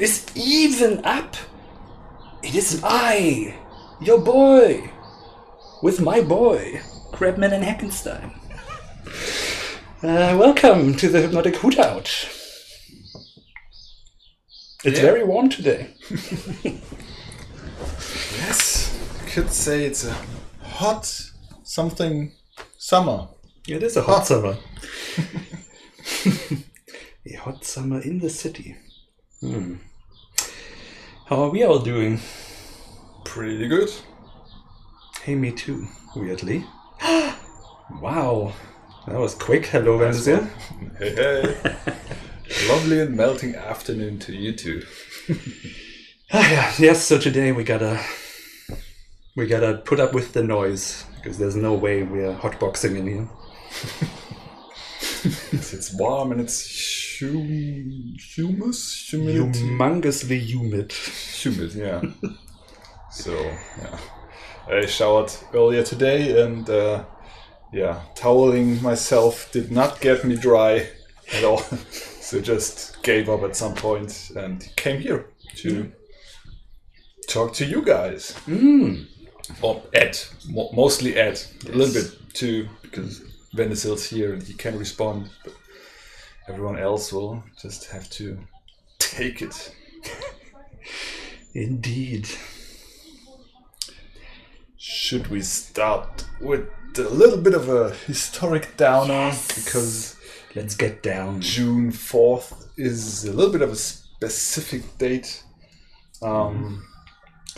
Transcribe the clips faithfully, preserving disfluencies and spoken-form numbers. is even up. It is I, your boy, with my boy, Krabman and Heckenstein. Uh, welcome to the Hypnotic Hootout. It's yeah. very warm today. Yes, I could say it's a hot something summer. It is a hot, hot. summer. A hot summer in the city. Hmm. How are we all doing? Pretty good. Hey, me too, weirdly. Wow. That was quick. Hello, Mendezil. Hey, hey. Lovely and melting afternoon to you too. Ah, yeah. Yes, so today we gotta we gotta put up with the noise, because there's no way we're hotboxing in here. It's warm and it's hum humus? Humidity? Humongously humid. Humid, yeah. So, yeah. I showered earlier today and uh, yeah, toweling myself did not get me dry at all. So just gave up at some point and came here to mm. talk to you guys. Mm. Or Ed, Mo mostly Ed, yes. A little bit too, because Mendezil's here and he can respond. But everyone else will just have to take it. Indeed. Should we start with a little bit of a historic downer? Yes. Because let's get down. June fourth is a little bit of a specific date. Um, mm.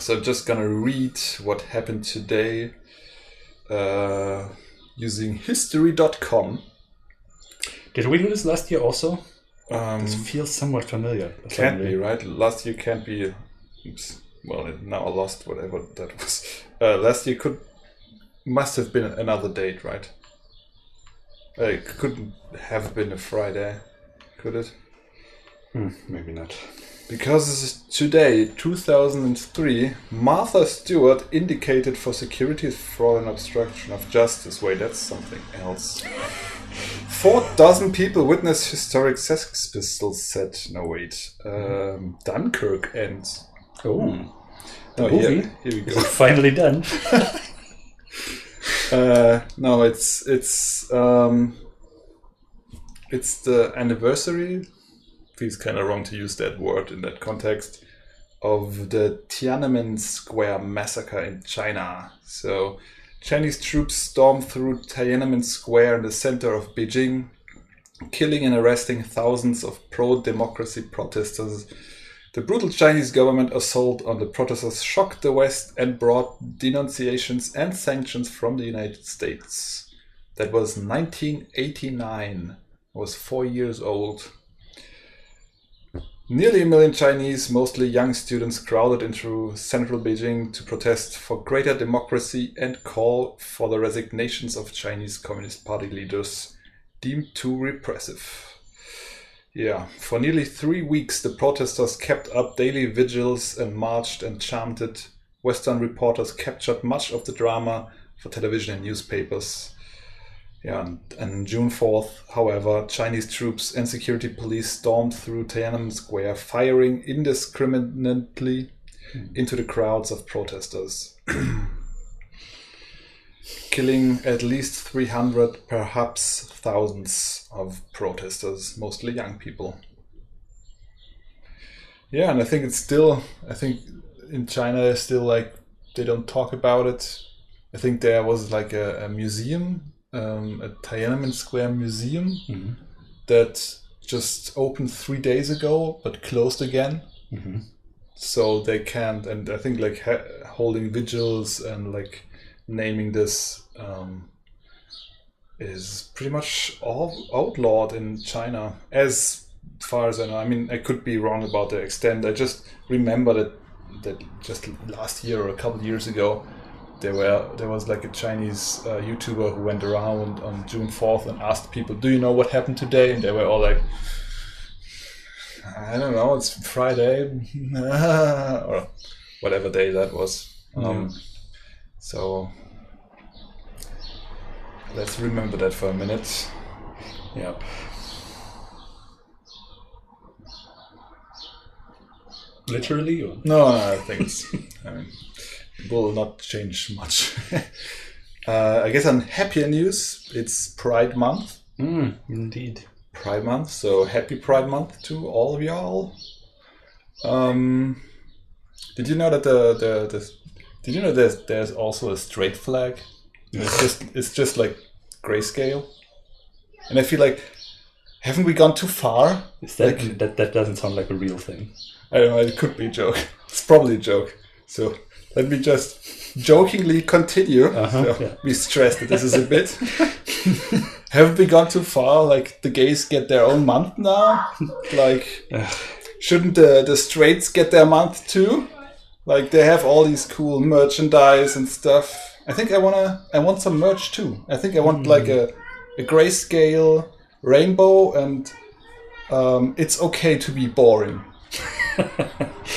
So I'm just going to read what happened today uh, using history dot com. Did we do this last year also? Um, this feels somewhat familiar. Can't be, right? Last year can't be... Oops. Well, now I lost whatever that was. Uh, last year could... Must have been another date, right? It couldn't have been a Friday, could it? Hmm, maybe not. Because today, two thousand three, Martha Stewart indicated for security fraud and obstruction of justice. Wait, that's something else. Four dozen people witnessed historic Sex Pistols set. No, wait. Um, Dunkirk ends. Oh. The oh, movie. Here, here we go. It's finally done. Uh, no, it's it's um, it's the anniversary. Feels kind of wrong to use that word in that context of the Tiananmen Square massacre in China. So, Chinese troops stormed through Tiananmen Square in the center of Beijing, killing and arresting thousands of pro-democracy protesters. The brutal Chinese government assault on the protesters shocked the West and brought denunciations and sanctions from the United States. That was nineteen eighty-nine. I was four years old. Nearly a million Chinese, mostly young students, crowded into central Beijing to protest for greater democracy and call for the resignations of Chinese Communist Party leaders deemed too repressive. Yeah, for nearly three weeks the protesters kept up daily vigils and marched and chanted. Western reporters captured much of the drama for television and newspapers. Yeah, and, and June fourth, however, Chinese troops and security police stormed through Tiananmen Square, firing indiscriminately mm. into the crowds of protesters, killing at least three hundred, perhaps thousands of protesters, mostly young people. Yeah, and I think it's still, I think in China they're still like, they don't talk about it. I think there was like a, a museum, um, a Tiananmen Square museum mm-hmm. that just opened three days ago, but closed again. Mm-hmm. So they can't, and I think like ha holding vigils and like naming this um, is pretty much all outlawed in China, as far as I know. I mean, I could be wrong about the extent. I just remember that that just last year or a couple of years ago, there were there was like a Chinese uh, YouTuber who went around on June fourth and asked people, "Do you know what happened today?" And they were all like, "I don't know. It's Friday," or whatever day that was. Um, yeah. So let's remember that for a minute. Yep. literally? Or? No, I think it's, I mean, it will not change much. uh, I guess on happier news, it's Pride Month. Mm, indeed. Pride Month, so happy Pride Month to all of y'all. Um, did you know that the, the, the did you know that there's also a straight flag? It's just it's just like grayscale, and I feel like, haven't we gone too far? Is that, like, that that doesn't sound like a real thing. I don't know. It could be a joke. It's probably a joke. So let me just jokingly continue. Uh-huh, so yeah. We stressed that this is a bit. Haven't we gone too far? Like, the gays get their own month now. Like, shouldn't the the straights get their month too? Like, they have all these cool merchandise and stuff. I think I wanna. I want some merch too. I think I want mm. like a, a grayscale rainbow, and um, it's okay to be boring,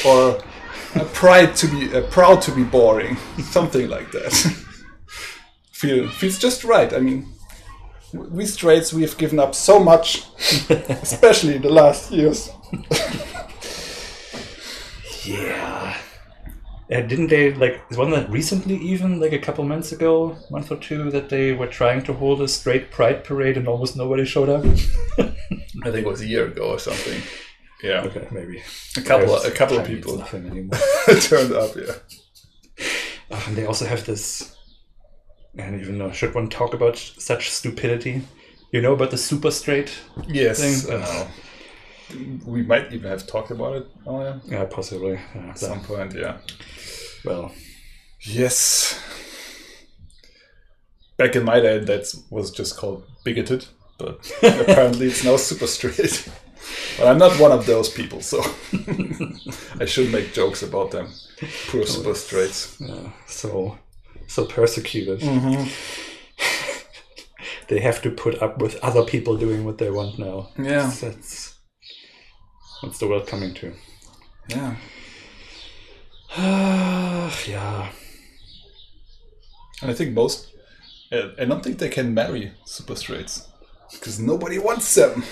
or a pride to be a proud to be boring, something like that. Feel feels just right. I mean, we straights, we have given up so much, especially in the last years. Yeah. Uh, didn't they, like, wasn't that recently even, like a couple months ago, month or two, that they were trying to hold a straight pride parade and almost nobody showed up? I think it was a year ago or something. Yeah. Okay, maybe. A couple, a couple of people turned up, yeah. Uh, and they also have this, I don't even know, should one talk about such stupidity? You know about the super straight yes, thing? Yes, I know. We might even have talked about it. Oh yeah, yeah, possibly yeah, at some point. Yeah. Well, yes. Back in my day, that was just called bigoted, but apparently it's now super straight. But I'm not one of those people, so I should make jokes about them. Poor oh, super straights. Yeah, so, so persecuted. Mm-hmm. They have to put up with other people doing what they want now. Yeah, so that's. What's the world coming to? Yeah. Yeah. And I think most... Uh, I don't think they can marry super straights. Because nobody wants them.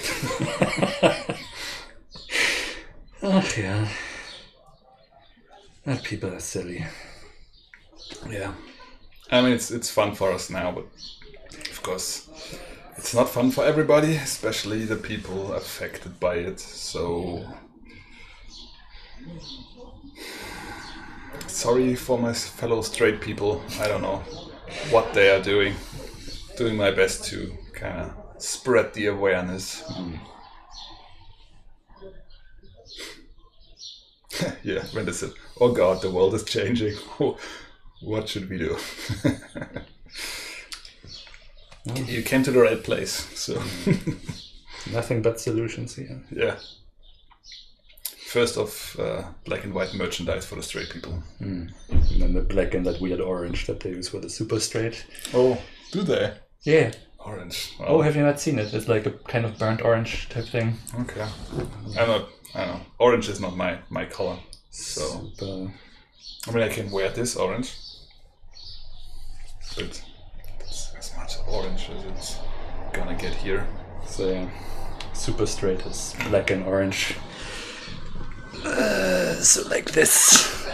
Oh, yeah. That people are silly. Yeah. I mean, it's it's fun for us now, but... Of course... It's not fun for everybody, especially the people affected by it. So, sorry for my fellow straight people. I don't know what they are doing. Doing my best to kind of spread the awareness. Mm. Yeah, Mendezil. Oh God, the world is changing. What should we do? You came to the right place, so... Nothing but solutions here. Yeah. First off, uh, black and white merchandise for the straight people. Mm. And then the black and that weird orange that they use for the super straight. Oh, do they? Yeah. Orange. Wow. Oh, have you not seen it? It's like a kind of burnt orange type thing. Okay. I'm not... I don't know. Orange is not my, my color, so... Super. I mean, I can wear this orange. But... as much orange as it's gonna get here. So yeah, super straight is black and orange. Uh, so like this.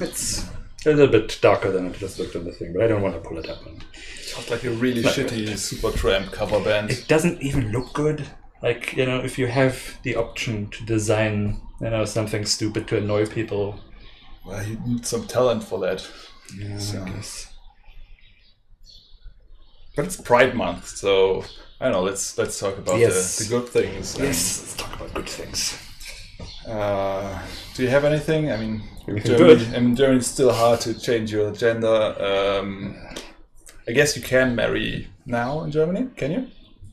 It's a little bit darker than it just looked on the thing, but I don't want to pull it up. It's like a really like shitty it. Super tramp cover band. It doesn't even look good. Like, you know, if you have the option to design, you know, something stupid to annoy people. Well, you need some talent for that. Yeah, so. I guess. But it's Pride Month, so I don't know. Let's let's talk about yes. the, the good things. Yes, let's talk about good things. Uh, do you have anything? I mean, we can Germany, do it. I mean, Germany's still hard to change your gender. Um, I guess you can marry now in Germany. Can you?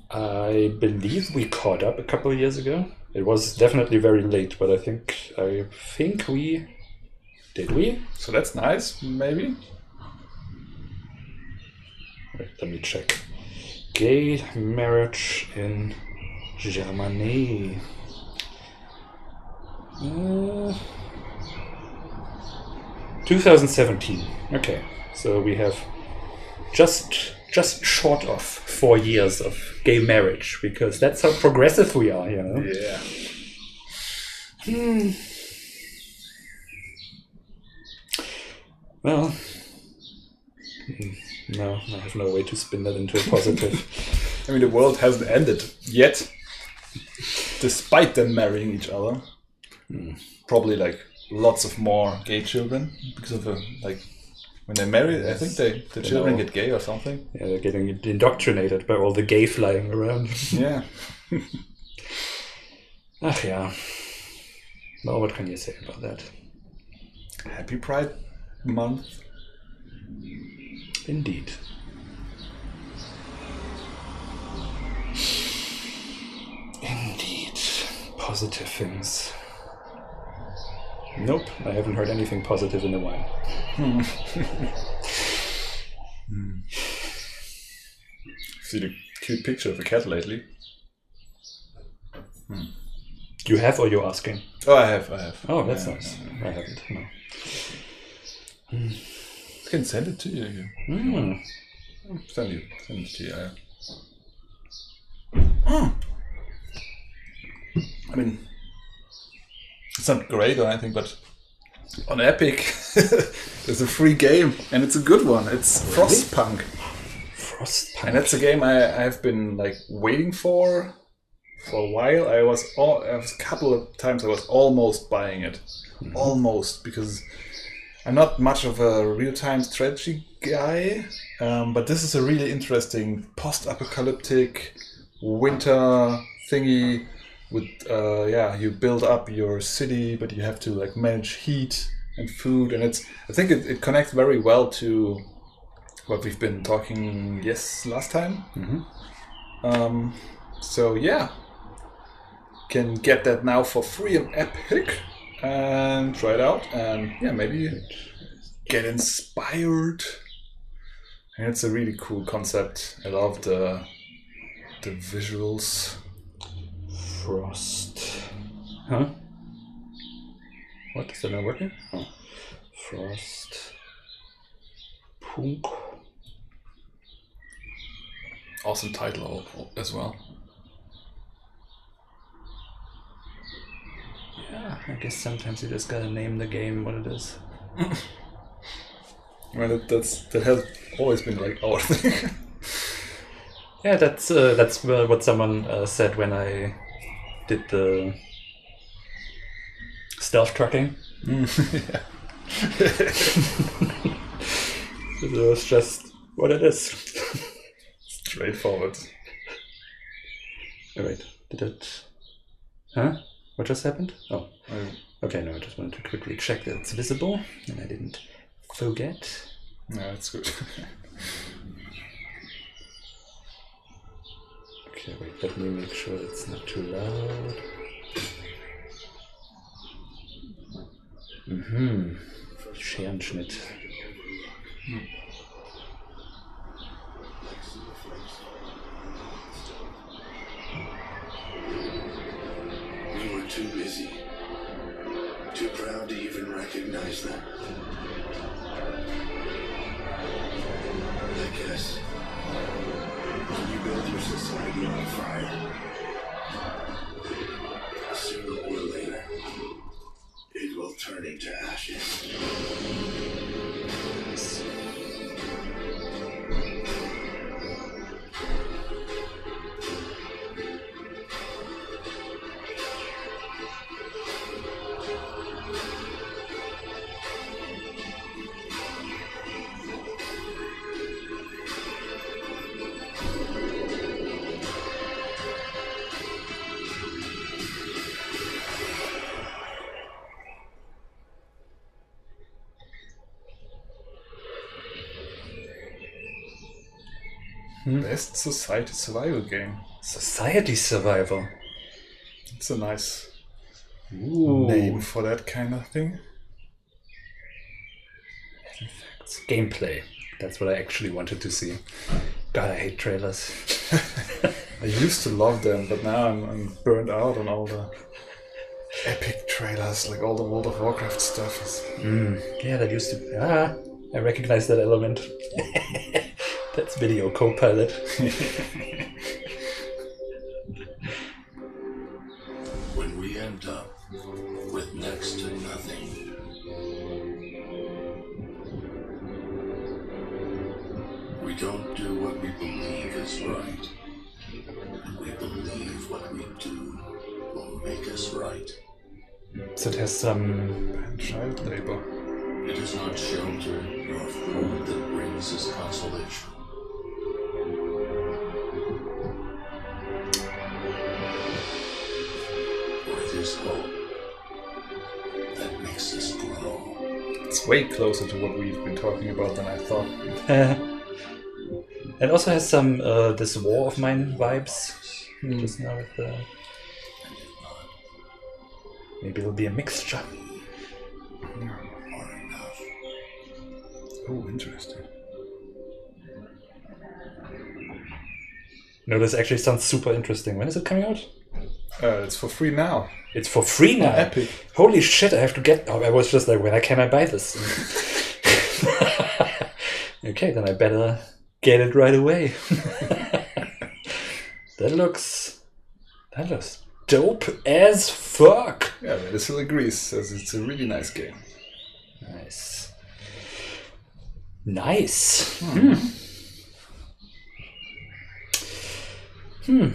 I believe we caught up a couple of years ago. It was definitely very late, but I think I think we did we. So that's nice, maybe. Wait, let me check. Gay marriage in Germany. Uh, twenty seventeen. Okay, so we have just just short of four years of gay marriage, because that's how progressive we are, you know? Yeah. Hmm. Well, no, I have no way to spin that into a positive. I mean, the world hasn't ended yet, despite them marrying each other. Mm. Probably like lots of more gay children because of the, like, when they marry, yes. I think they the they children know. Get gay or something. Yeah, they're getting indoctrinated by all the gay flying around. Yeah. Ah, yeah. Well, what can you say about that? Happy Pride Month. Indeed. Indeed. Positive things. Nope, I haven't heard anything positive in a while. Hmm. See the cute picture of a cat lately? Hmm. You have, or you're asking? Oh, I have, I have. Oh, that's yeah, nice. No, no, I haven't, no. Mm. I can send it to you. you. Mm. Send you. Send it to you. I... Oh. I mean, it's not great or anything, but on Epic, there's a free game, and it's a good one. It's really? Frostpunk. Frostpunk. And that's a game I, I've been like waiting for. For a while, I was all, I was a couple of times I was almost buying it. Mm-hmm. Almost, because I'm not much of a real-time strategy guy, um, but this is a really interesting post-apocalyptic winter thingy with, uh, yeah, you build up your city, but you have to like manage heat and food, and it's, I think it, it connects very well to what we've been talking, yes, last time. Mm-hmm. Um, so, yeah. Can get that now for free on Epic and try it out, and yeah, maybe get inspired. And it's a really cool concept. I love the the visuals. Frost, huh? What is that not working? Oh. Frost Punk. Awesome title as well. Yeah, I guess sometimes you just gotta name the game what it is. Well, that, that's that has always been like our thing. Yeah, that's uh, that's uh, what someone uh, said when I did the stealth trucking. Mm. Yeah. It was just what it is. Straightforward. All right. Did it? Huh? What just happened? Oh, okay, no, I just wanted to quickly check that it's visible, and I didn't forget. No, that's good. Okay, wait, let me make sure it's not too loud. Mm-hmm. Scherenschnitt. Hmm. Too busy, too proud to even recognize them. I guess when you build your society on fire, sooner or later, it will turn into ashes. Yes. Best society survival game. Society survival. It's a nice Ooh. name for that kind of thing. It's gameplay. That's what I actually wanted to see. God, I hate trailers. I used to love them, but now I'm, I'm burnt out on all the epic trailers, like all the World of Warcraft stuff. Mm. Yeah, that used to. Ah, I recognize that element. That's Video Copilot. When we end up with next to nothing, don't do what we believe is right. We believe what we do will make us right. That has some child labor. It is not shelter nor food that brings us consolation. For it is hope that makes us grow. It's way closer to what we've been talking about than I thought. It also has some uh, this war of mine vibes. Mm. Just now with the... Maybe it'll be a mixture. Oh, interesting. No, this actually sounds super interesting. When is it coming out? Uh, it's for free now. It's for free now? Epic. Holy shit, I have to get... Oh, I was just like, when I can I buy this? Okay, then I better get it right away. That looks... That looks... dope as fuck! Yeah, Mendezil agrees, says it's a really nice game. Nice. Nice! Hmm. Hmm.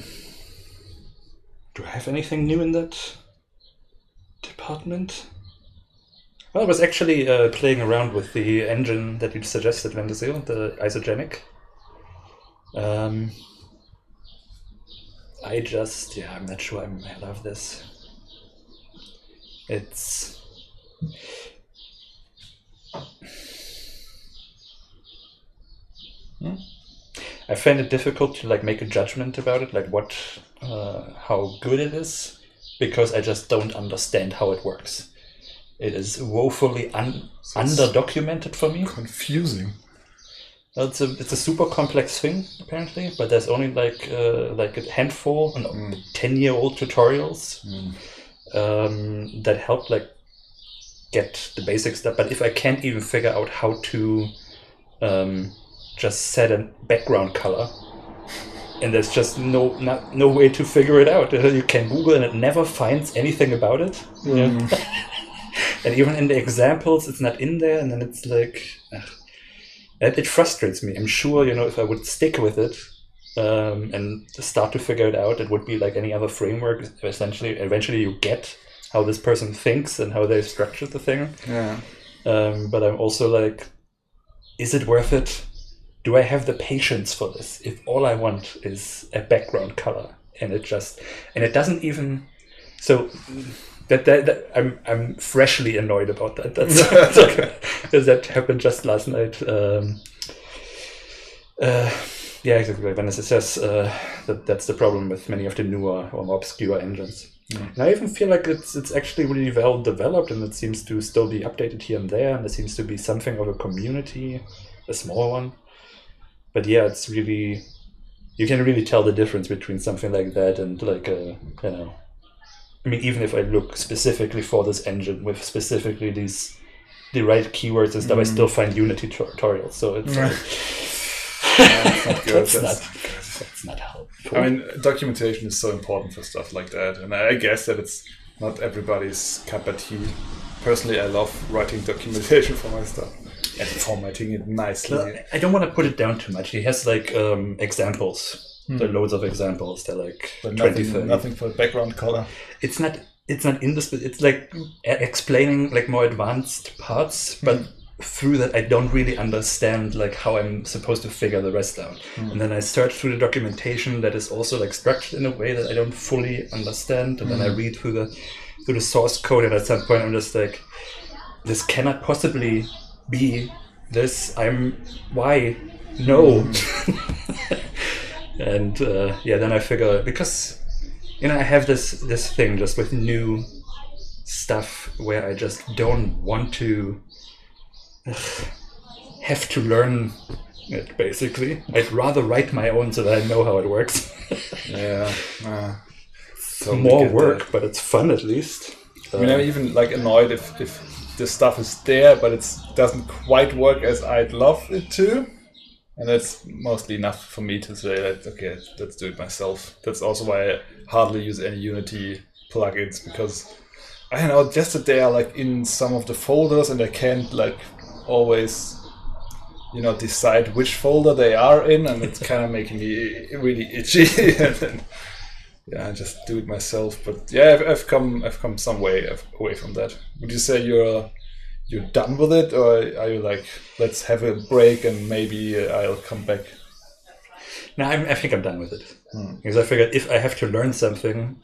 Do I have anything new in that department? Well, I was actually uh, playing around with the engine that you suggested, Mendezil, the isogenic. Um... I just, yeah, I'm not sure I'm, I love this. It's... Hmm? I find it difficult to like make a judgment about it, like what, uh, how good it is, because I just don't understand how it works. It is woefully un so under-documented for me. Confusing. It's a, it's a super complex thing, apparently, but there's only like uh, like a handful of mm. ten-year-old tutorials mm. um, that help like get the basic stuff. But if I can't even figure out how to um, just set a background color, and there's just no not, no way to figure it out. You can Google and it never finds anything about it. Mm. Yeah. And even in the examples, it's not in there, and then it's like... Ugh. It frustrates me. I'm sure, you know, if I would stick with it um, and start to figure it out, it would be like any other framework. Essentially, eventually you get how this person thinks and how they've structured the thing. Yeah. Um, but I'm also like, is it worth it? Do I have the patience for this? If all I want is a background color and it just, and it doesn't even, so... That, that, that I'm I'm freshly annoyed about that. That's, that's okay. That happened just last night. Um, uh, yeah, exactly. When it says uh, that that's the problem with many of the newer or more obscure engines. Mm. And I even feel like it's it's actually really well developed, and it seems to still be updated here and there, and there seems to be something of a community, a small one. But yeah, it's really, you can really tell the difference between something like that and like a, you know. I mean, even if I look specifically for this engine with specifically these the right keywords and stuff, mm. I still find Unity tutorials. So it's like, yeah, that's not good. That's, that's, not, good. That's not helpful. I mean, documentation is so important for stuff like that, and I guess that it's not everybody's cup of tea. Personally, I love writing documentation for my stuff and formatting it nicely. Well, I don't want to put it down too much. He has like um, examples. Mm. There are loads of examples. They're like but nothing, nothing for background color. It's not. It's not in this. It's like explaining like more advanced parts, mm. but through that I don't really understand like how I'm supposed to figure the rest out. Mm. And then I search through the documentation that is also like structured in a way that I don't fully understand. And mm. then I read through the through the source code, and at some point I'm just like, this cannot possibly be this. I'm why no. Mm. And uh, yeah, then I figure, because, you know, I have this this thing just with new stuff where I just don't want to ugh, have to learn it, basically. I'd rather write my own so that I know how it works. Yeah. Uh, so more work, that. But it's fun at least. Um, I mean, I'm even like annoyed if, if this stuff is there, but it doesn't quite work as I'd love it to. And that's mostly enough for me to say that, okay, let's do it myself. That's also why I hardly use any Unity plugins, because I don't know, just that they are like in some of the folders and I can't like always you know, decide which folder they are in, and it's kind of making me really itchy. And then, yeah, I just do it myself. But yeah, I've, I've come, I've come some way away from that. Would you say you're you're done with it, or are you like, let's have a break and maybe I'll come back? No, I'm, I think I'm done with it hmm. because I figured if I have to learn something,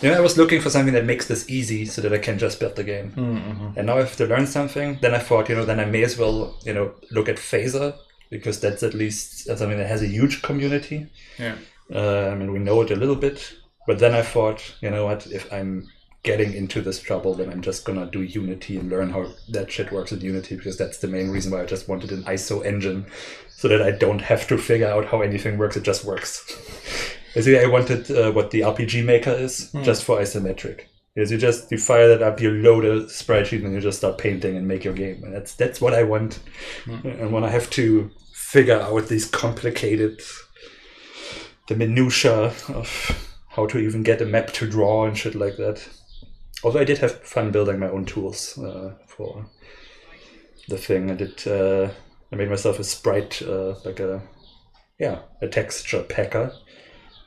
you know, I was looking for something that makes this easy so that I can just build the game. Mm-hmm. And now I have to learn something. Then I thought, you know, then I may as well, you know, look at Phaser, because that's at least something that has a huge community. Yeah. Um, and we know it a little bit. But then I thought, you know what, if I'm getting into this trouble, then I'm just going to do Unity and learn how that shit works in Unity, because that's the main reason why I just wanted an I S O engine, so that I don't have to figure out how anything works. It just works. Basically, I wanted uh, what the R P G Maker is, mm. just for isometric. Is you just you fire that up, you load a spreadsheet, and you just start painting and make your game. And that's that's what I want. Mm. And when I have to figure out these complicated, the minutiae of how to even get a map to draw and shit like that. Although I did have fun building my own tools uh, for the thing. I did. Uh, I made myself a sprite, uh, like a yeah, a texture packer.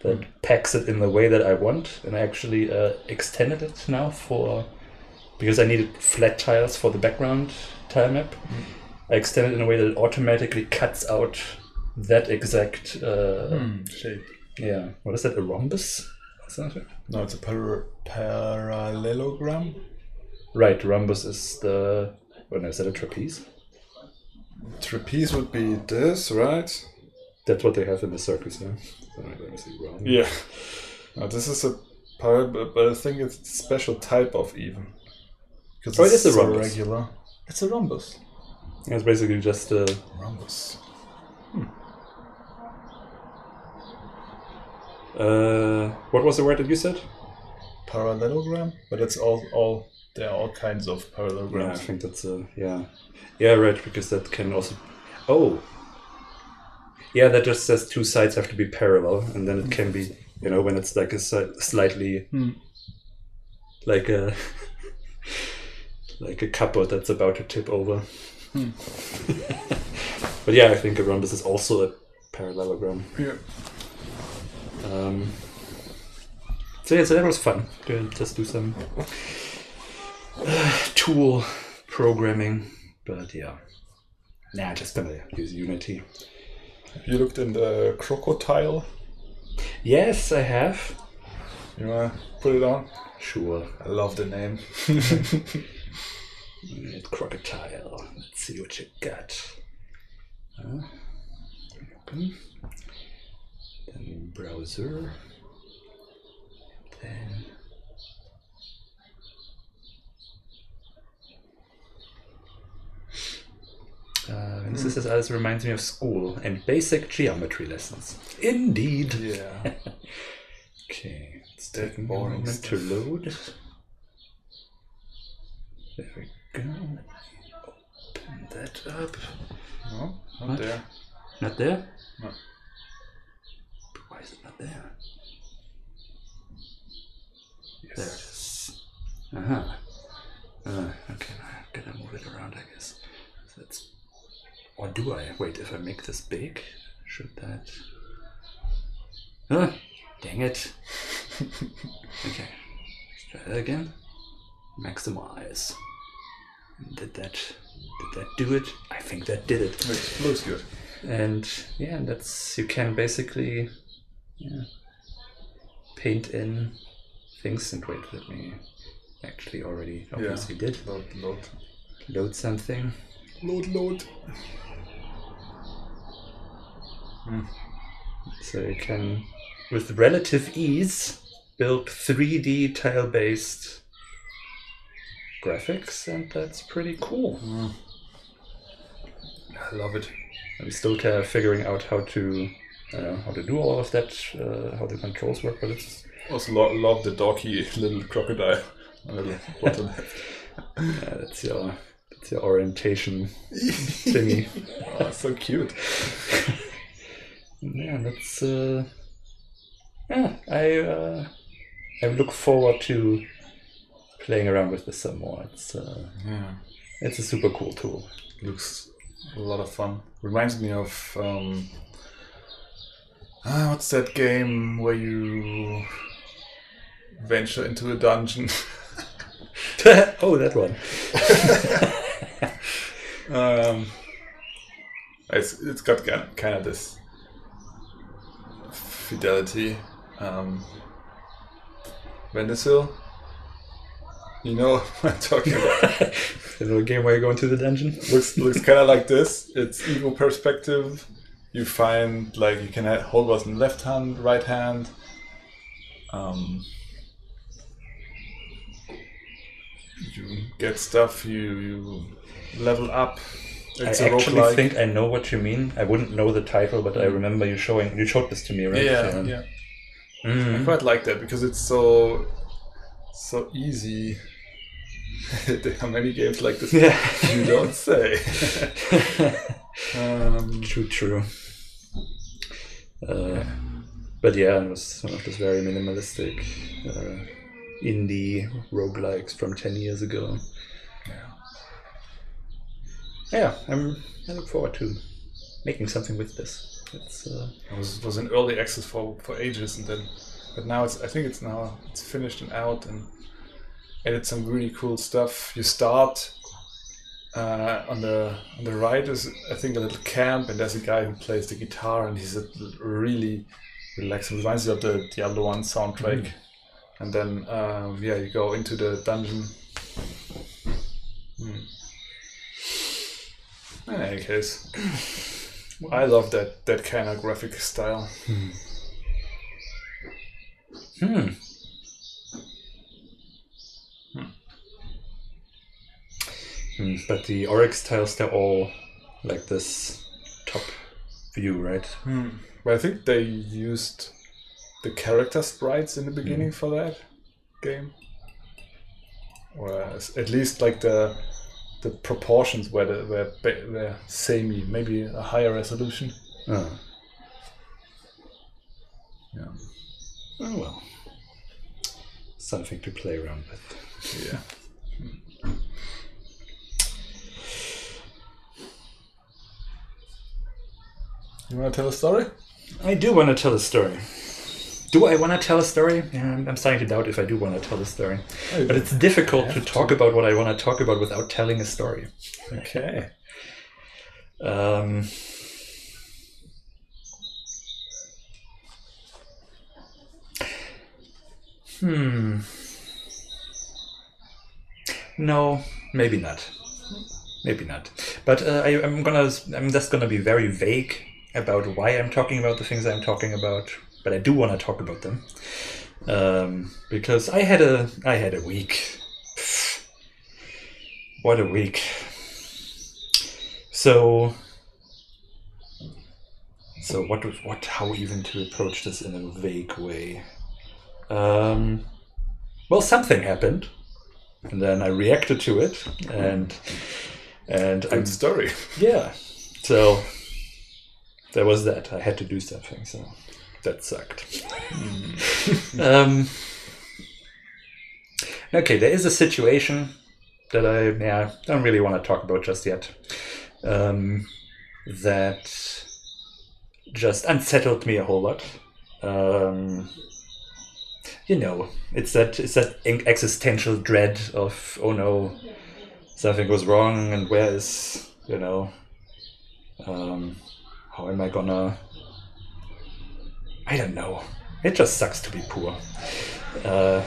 That packs it in the way that I want, and I actually uh, extended it now for, because I needed flat tiles for the background tile map. Mm. I extended it in a way that it automatically cuts out that exact uh, mm, shape. Yeah, what is that? A rhombus or something? No, it's a par parallelogram. Right, rhombus is the. Well, no, is that a trapeze? Trapeze would be this, right? That's what they have in the circus now. Yeah. No, this is a part, but I think it's a special type of even. Because oh, it's it is a so rhombus. Regular. It's a rhombus. Yeah, it's basically just a rhombus. Hmm. Uh, what was the word that you said? Parallelogram, but it's all all there are all kinds of parallelograms. Yeah, I think that's a yeah, yeah, right. Because that can also oh. Yeah, that just says two sides have to be parallel, and then it can be, you know, when it's like a slightly, hmm. like a, like a cupboard that's about to tip over. Hmm. But yeah, I think a rhombus is also a parallelogram. Yeah. Um, so yeah, so that was fun. Just do some uh, tool programming, but yeah, nah, just gonna use Unity. You looked in the Crocotile? Yes, I have. You wanna put it on? Sure. I love the name. Crocotile. Let's see what you got. Uh, open. Then browser. Then. Uh, and this is, as reminds me of school and basic geometry lessons. Indeed. Yeah. Okay, it's taking more moment to load. There we go. Open that up. No, not what? There. Not there? No. But why is it not there? Yes. There it is. Uh-huh. Uh, okay, I've got to move it around, I guess. So that's. Or do I? Wait, if I make this big, should that... Oh, dang it. Okay, let's try that again. Maximize. Did that, did that do it? I think that did it. It looks good. And yeah, that's, you can basically yeah, paint in things. And wait, let me actually already obviously yeah. did. Load, load. Load something. Load, load. Mm. So you can, with relative ease, build three D tile-based graphics, and that's pretty cool. Mm. I love it. I'm still kind of figuring out how to, uh, how to do all of that, uh, how the controls work, but it's also lo love the doggy little crocodile. Little bottom. Yeah, that's your. It's your orientation thingy. Oh, so cute. Yeah, that's. Uh, yeah, I uh, I look forward to playing around with this some more. It's uh, yeah, it's a super cool tool. Looks a lot of fun. Reminds me of um, ah, what's that game where you venture into a dungeon? Oh, that one. um, it's it's got kind of this fidelity. Um, Mendezil. You know what I'm talking about. The little game where you go into the dungeon. Looks looks kind of like this. It's equal perspective. You find like you can hold button left hand, right hand. Um, you get stuff. You you level up. It's I actually roguelike. Think I know what you mean. I wouldn't know the title, but I remember you showing you showed this to me, right? Yeah, so, yeah. Mm. I quite like that because it's so so easy. There are many games like this. Yeah. You don't say. um, true, true. Uh, yeah. But yeah, it was one of those very minimalistic uh, indie roguelikes from ten years ago. Yeah. Yeah, I'm, I look forward to making something with this. It's, uh, it was, was in early access for, for ages, and then, but now it's I think it's now it's finished and out and. Added some really cool stuff. You start uh, on the on the right is I think a little camp, and there's a guy who plays the guitar, and he's a really relaxing. Reminds you of the Diablo one soundtrack. Mm-hmm. And then uh, yeah, you go into the dungeon. Hmm. In any case, I love that that kind of graphic style. Hmm. Hmm. Mm, but the Oryx tiles, they're all like this top view, right? Mm. Well, I think they used the character sprites in the beginning mm. for that game. Or at least like the the proportions were, the, were, were samey, maybe a higher resolution. Oh. Yeah. Oh well. Something to play around with. Yeah. You want to tell a story? I do want to tell a story. Do I want to tell a story? Yeah, I'm, I'm starting to doubt if I do want to tell a story. Oh, but it's difficult to talk to. about what I want to talk about without telling a story. Okay. um, hmm. No, maybe not. Maybe not. But uh, I, I'm gonna. I'm just gonna be very vague about why I'm talking about the things I'm talking about, but I do want to talk about them. Um, because I had a I had a week. What a week. So So what what how even to approach this in a vague way? Um, well, something happened and then I reacted to it and and Good I'm story. Yeah. So there was that. I had to do something, so that sucked. um, okay, there is a situation that I yeah, don't really want to talk about just yet. Um, that just unsettled me a whole lot. Um, you know, it's that it's that existential dread of, oh no, something goes wrong, and where is, you know... Um, How am I gonna... I don't know. It just sucks to be poor. Uh,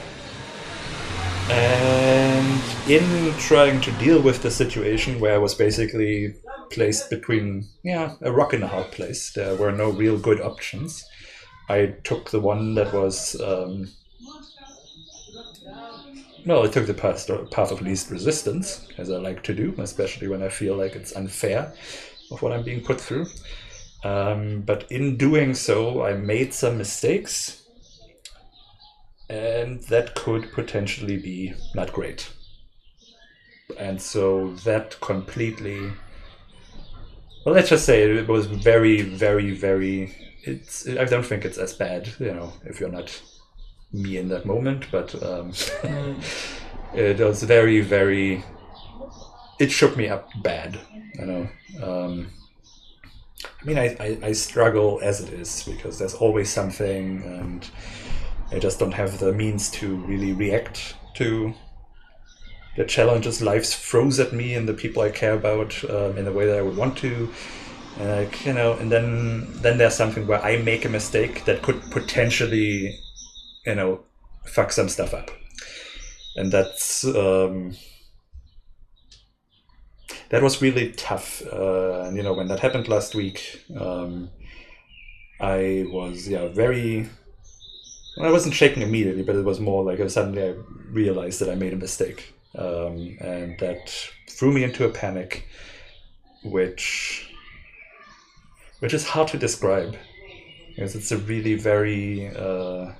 and in trying to deal with the situation where I was basically placed between, yeah, a rock and a hard place, there were no real good options. I took the one that was... Um, well, I took the path, path of least resistance, as I like to do, especially when I feel like it's unfair of what I'm being put through. Um, but in doing so, I made some mistakes, and that could potentially be not great. And so that completely, well, let's just say it was very, very, very, it's, I don't think it's as bad, you know, if you're not me in that moment, but um, it was very, very it shook me up bad. I know. Um, I mean, I, I, I struggle as it is because there's always something, and I just don't have the means to really react to the challenges life throws at me and the people I care about um, in the way that I would want to. Uh, you know, and then then there's something where I make a mistake that could potentially, you know, fuck some stuff up, and that's um, that was really tough. Uh, and you know, when that happened last week, um, I was yeah very. I wasn't shaken immediately, but it was more like I suddenly I realized that I made a mistake, um, and that threw me into a panic, which. Which is hard to describe, because it's a really very, uh,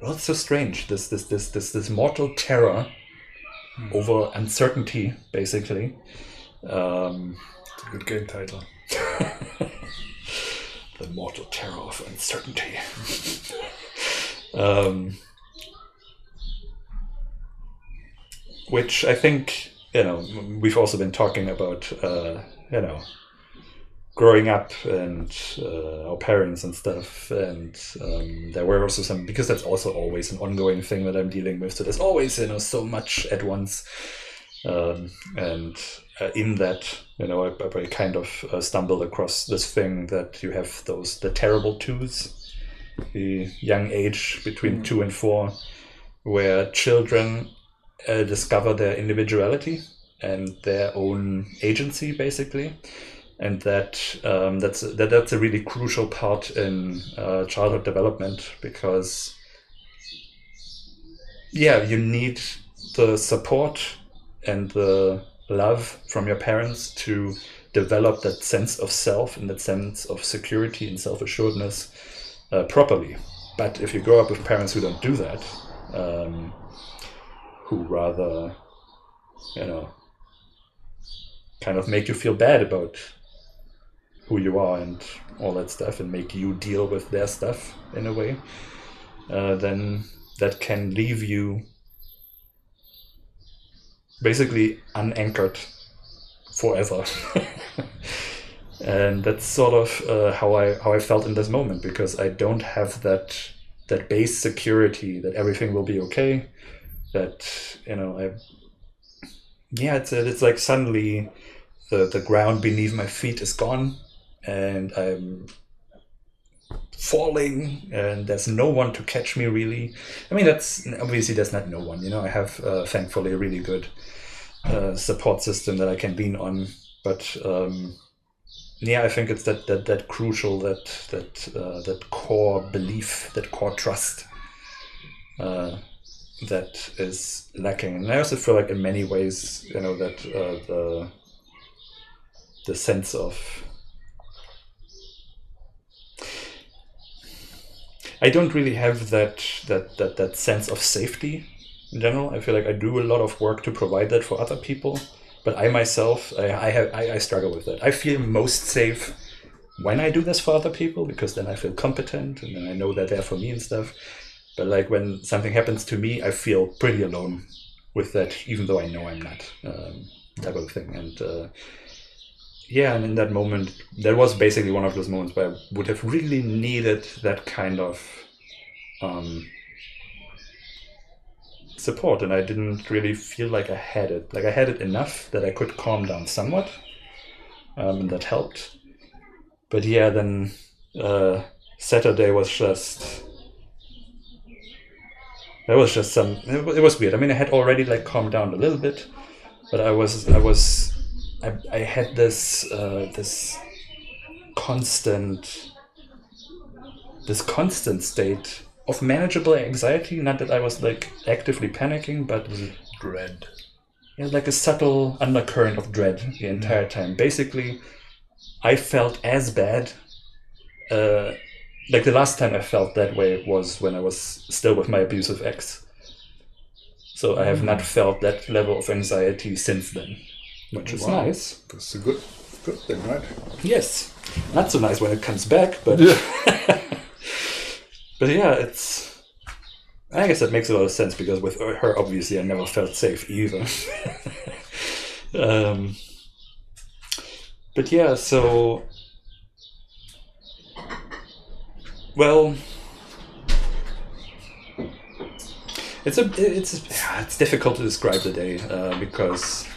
well, it's so strange, this this this this this mortal terror hmm. over uncertainty, basically. Um, it's a good game title. The mortal terror of uncertainty. um, which I think. You know, we've also been talking about, uh, you know, growing up and uh, our parents and stuff. And um, there were also some, because that's also always an ongoing thing that I'm dealing with. So there's always, you know, so much at once. Um, and uh, in that, you know, I, I kind of uh, stumbled across this thing that you have those, the terrible twos, the young age between mm-hmm. two and four, where children... Uh, discover their individuality and their own agency, basically, and that um, that's that that's a really crucial part in uh, childhood development, because yeah, you need the support and the love from your parents to develop that sense of self and that sense of security and self-assuredness uh, properly. But if you grow up with parents who don't do that, um, who rather, you know, kind of make you feel bad about who you are and all that stuff, and make you deal with their stuff in a way, uh, then that can leave you basically unanchored forever. And that's sort of uh, how I how I felt in this moment, because I don't have that that base security that everything will be okay. That, you know, I, yeah, it's it's like suddenly the the ground beneath my feet is gone, and I'm falling, and there's no one to catch me really. I mean, that's obviously there's not no one. You know, I have uh, thankfully a really good uh, support system that I can lean on. But um, yeah, I think it's that that that crucial that that uh, that core belief, that core trust. Uh, that is lacking. And I also feel like in many ways, you know, that uh, the the sense of... I don't really have that, that, that, that sense of safety in general. I feel like I do a lot of work to provide that for other people, but I myself, I, I, have, I, I struggle with that. I feel most safe when I do this for other people, because then I feel competent, and then I know they're there for me and stuff. But like when something happens to me, I feel pretty alone with that, even though I know I'm not, um, type of thing. And uh, yeah, and in that moment, that was basically one of those moments where I would have really needed that kind of um, support. And I didn't really feel like I had it. Like I had it enough that I could calm down somewhat, um, and that helped. But yeah, then uh, Saturday was just... That was just some. It was weird. I mean, I had already like calmed down a little bit, but I was, I was, I, I had this, uh, this constant, this constant state of manageable anxiety. Not that I was like actively panicking, but dread. Yeah, like a subtle undercurrent of dread the entire time. Basically, I felt as bad. Uh, Like the last time I felt that way was when I was still with my abusive ex. So I have not felt that level of anxiety since then, which is wow. nice. That's a good, good thing, right? Yes, not so nice when it comes back, but yeah. But yeah, it's I guess that makes a lot of sense, because with her, obviously, I never felt safe either. um, but yeah, so... Well... It's a, it's it's difficult to describe the day, uh, because...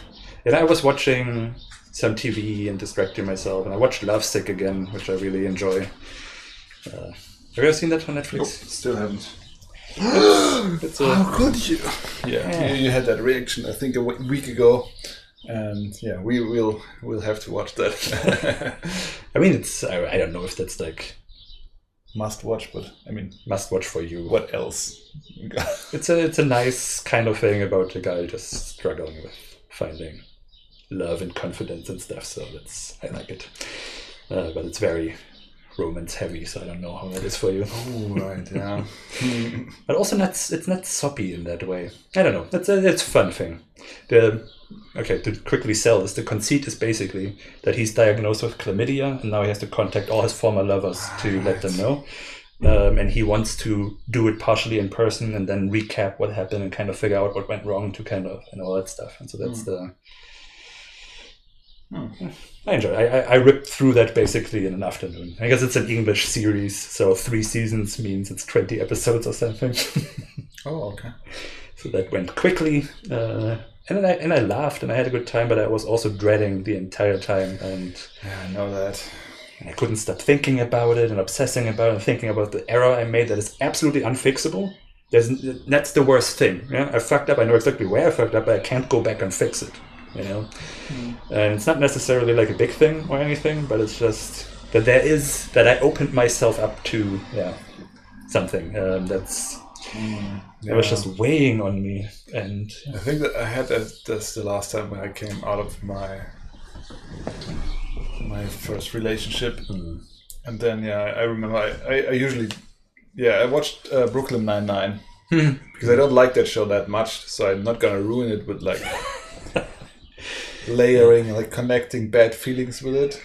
And I was watching some T V and distracting myself, and I watched Lovesick again, which I really enjoy. Uh, have you ever seen that on Netflix? Nope, still haven't. It's, it's a, How could you? Yeah, yeah. You, you had that reaction, I think, a w week ago, and yeah, we will we'll have to watch that. I mean, it's I, I don't know if that's like must watch, but I mean must watch for you. What else? it's a it's a nice kind of thing about a guy just struggling with finding love and confidence and stuff. So that's I like it, uh, but it's very romance heavy, so I don't know how that is for you. Oh, right, yeah. But also not, it's not soppy in that way. I don't know. That's a, it's a fun thing. The, okay, to quickly sell this, the conceit is basically that he's diagnosed with chlamydia, and now he has to contact all his former lovers to right. let them know. Um, and he wants to do it partially in person and then recap what happened and kind of figure out what went wrong to kind of, and all that stuff. And so that's mm. the... Oh. I enjoy it. I, I, I ripped through that basically in an afternoon. I guess it's an English series, so three seasons means it's twenty episodes or something. Oh, okay. So that went quickly, uh, and then I and I laughed and I had a good time, but I was also dreading the entire time, and yeah, I know that. And I couldn't stop thinking about it and obsessing about it and thinking about the error I made that is absolutely unfixable. There's that's the worst thing. Yeah, I fucked up. I know exactly where I fucked up, but I can't go back and fix it. You know, mm. and it's not necessarily like a big thing or anything, but it's just that there is that I opened myself up to yeah something um, that's mm, yeah. that was just weighing on me. And yeah. I think that I had that. That's the last time when I came out of my my first relationship, mm. and then yeah, I remember I, I, I usually yeah I watched uh, Brooklyn Nine-Nine mm. because I don't like that show that much, so I'm not gonna ruin it with like. Layering, like connecting bad feelings with it,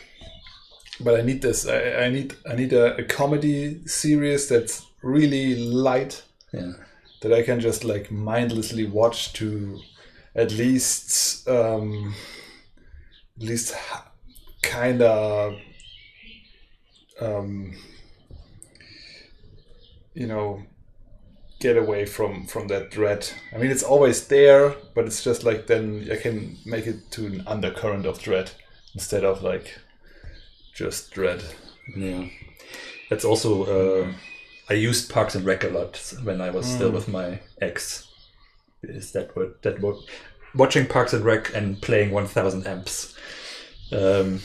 but I need this. I, I need I need a, a comedy series that's really light, yeah. that I can just like mindlessly watch to at least um, at least kind of um, you know get away from from that dread. I mean, it's always there, but it's just like then I can make it to an undercurrent of dread instead of like just dread. Yeah, that's also uh, I used Parks and Rec a lot when I was mm. still with my ex. Is that what that what watching Parks and Rec and playing one thousand amps? Um,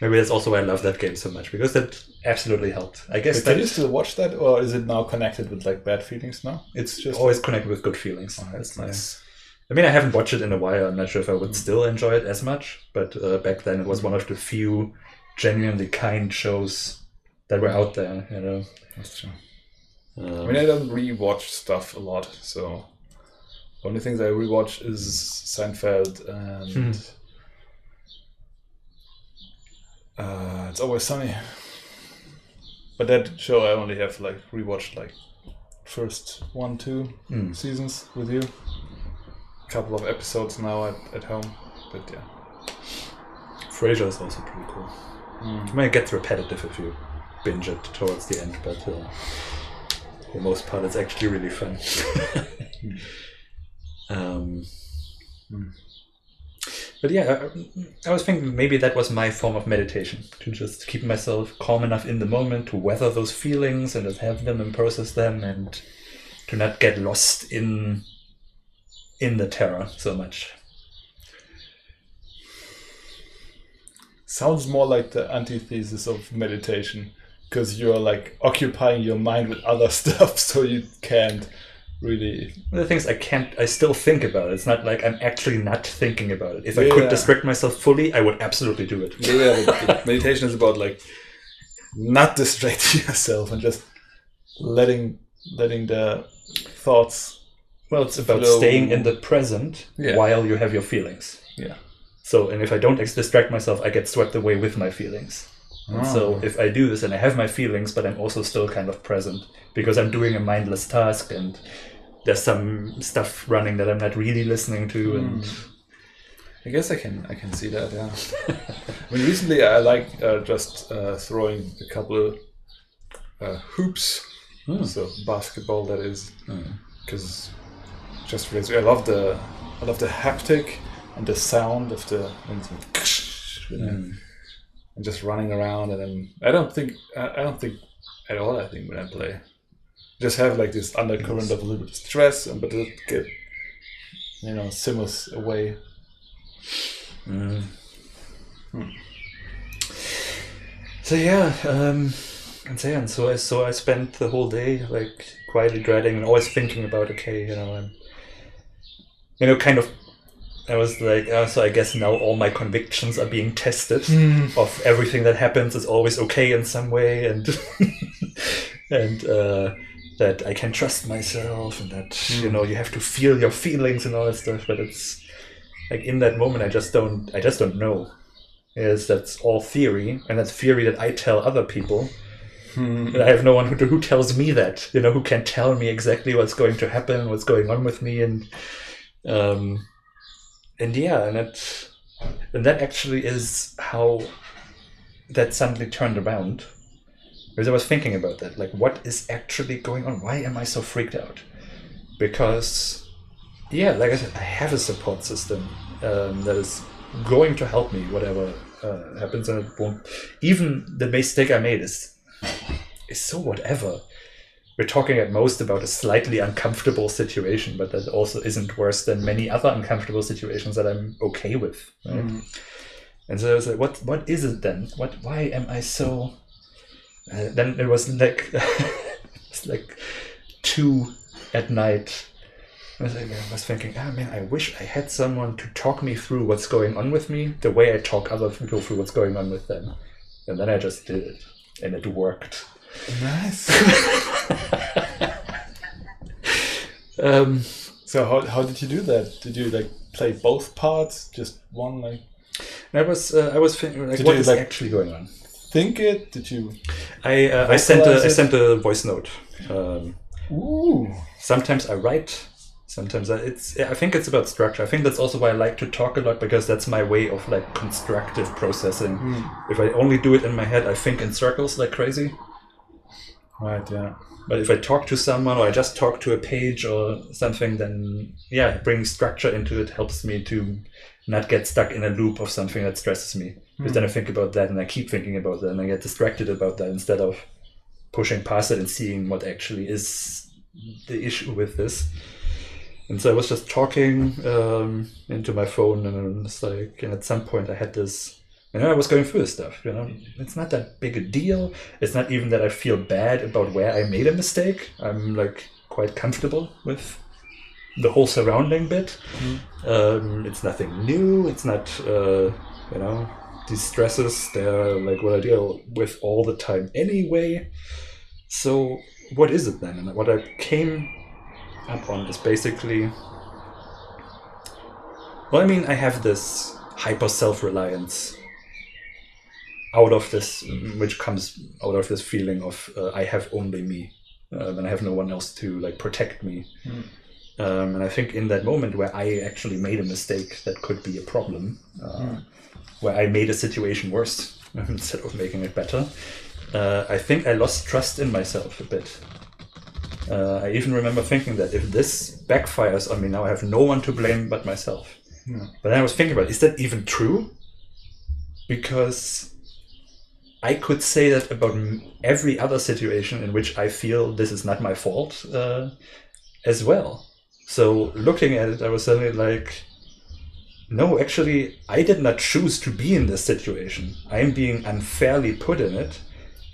maybe that's also why I love that game so much, because that absolutely helped. I guess. But that, can you still watch that, or is it now connected with like bad feelings now? It's just always like, connected with good feelings. Oh, that's nice. nice. I mean, I haven't watched it in a while. I'm not sure if I would mm. still enjoy it as much, but uh, back then it was one of the few genuinely kind shows that were out there. You know, that's true. Um, I mean, I don't rewatch stuff a lot, so the only things I rewatch is Seinfeld and. Hmm. Uh, it's Always Sunny, but that show I only have like rewatched like first one two mm. seasons with you, a couple of episodes now at, at home, but yeah. Frasier is also pretty cool. Mm. I mean, it gets repetitive if you binge it towards the end, but uh, for the most part, it's actually really fun. um. Mm. But yeah, I, I was thinking maybe that was my form of meditation, to just keep myself calm enough in the moment to weather those feelings and just have them and process them and to not get lost in in the terror so much. Sounds more like the antithesis of meditation, because you're like occupying your mind with other stuff, so you can't really. The things I can't, I still think about it. It's not like I'm actually not thinking about it. If yeah. I could distract myself fully, I would absolutely do it. Yeah, meditation is about like not distracting yourself and just letting letting the thoughts. Well, it's about flow. Staying in the present yeah. while you have your feelings. Yeah. So, and if I don't distract myself, I get swept away with my feelings. And so if I do this and I have my feelings, but I'm also still kind of present, because I'm doing a mindless task and there's some stuff running that I'm not really listening to. And mm. I guess I can I can see that, yeah. I mean, recently I like uh, just uh, throwing a couple of uh, hoops, mm. so basketball that is, because mm. just for this, I love the I love the haptic and the sound of the and, mm. and, and just running around, and then I don't think I, I don't think at all. I think when I play, just have like this undercurrent yes. of a little bit of stress, and but it get you know simmers away. Mm. Hmm. So yeah, um, and so, yeah, and so I so I spent the whole day like quietly dreading and always thinking about okay, you know, and you know, kind of. I was like, oh, so I guess now all my convictions are being tested. Mm. Of everything that happens is always okay in some way, and and uh, that I can trust myself, and that mm. you know you have to feel your feelings and all that stuff. But it's like in that moment, I just don't, I just don't know. Is that's all theory, and that's theory that I tell other people. Mm. And I have no one who who tells me that, you know, who can tell me exactly what's going to happen, what's going on with me, and. Um, And yeah, and that, and that actually is how that suddenly turned around. Because I was thinking about that, like, what is actually going on? Why am I so freaked out? Because, yeah, like I said, I have a support system um, that is going to help me, whatever uh, happens. And it won't. Even the mistake I made is, is so whatever. We're talking at most about a slightly uncomfortable situation, but that also isn't worse than many other uncomfortable situations that I'm okay with. Right? Mm. And so I was like, "What? What is it then? What? Why am I so?" Uh, then it was like, it's like two at night. I was, like, I was thinking, "Ah, oh, man, I wish I had someone to talk me through what's going on with me, the way I talk other people through what's going on with them." And then I just did it, and it worked. Nice. um, so how how did you do that? Did you like play both parts? Just one like? I was uh, I was thinking like, what you, is like, actually going on? Think it? Did you? I uh, I sent a, I sent a voice note. Um, Ooh. Sometimes I write. Sometimes I, it's I think it's about structure. I think that's also why I like to talk a lot, because that's my way of like constructive processing. Mm. If I only do it in my head, I think in circles like crazy. Right. Yeah. But if I talk to someone, or I just talk to a page or something, then yeah, bringing structure into it helps me to not get stuck in a loop of something that stresses me. Because mm. then I think about that, and I keep thinking about that, and I get distracted about that instead of pushing past it and seeing what actually is the issue with this. And so I was just talking um, into my phone, and it's like, and at some point I had this. You know, I was going through this stuff, you know. It's not that big a deal. It's not even that I feel bad about where I made a mistake. I'm, like, quite comfortable with the whole surrounding bit. Mm-hmm. Um, it's nothing new. It's not, uh, you know, these stresses, they're, like, what I deal with all the time anyway. So what is it then? And what I came up on is basically... Well, I mean, I have this hyper self-reliance... out of this, which comes out of this feeling of uh, I have only me, uh, and I have no one else to like protect me. Mm. Um, and I think in that moment where I actually made a mistake that could be a problem, uh, mm. where I made a situation worse instead of making it better, uh, I think I lost trust in myself a bit. Uh, I even remember thinking that if this backfires on me now, I have no one to blame but myself. Mm. But then I was thinking about, is that even true? Because I could say that about every other situation in which I feel this is not my fault uh, as well. So looking at it, I was suddenly like, no, actually, I did not choose to be in this situation. I'm being unfairly put in it,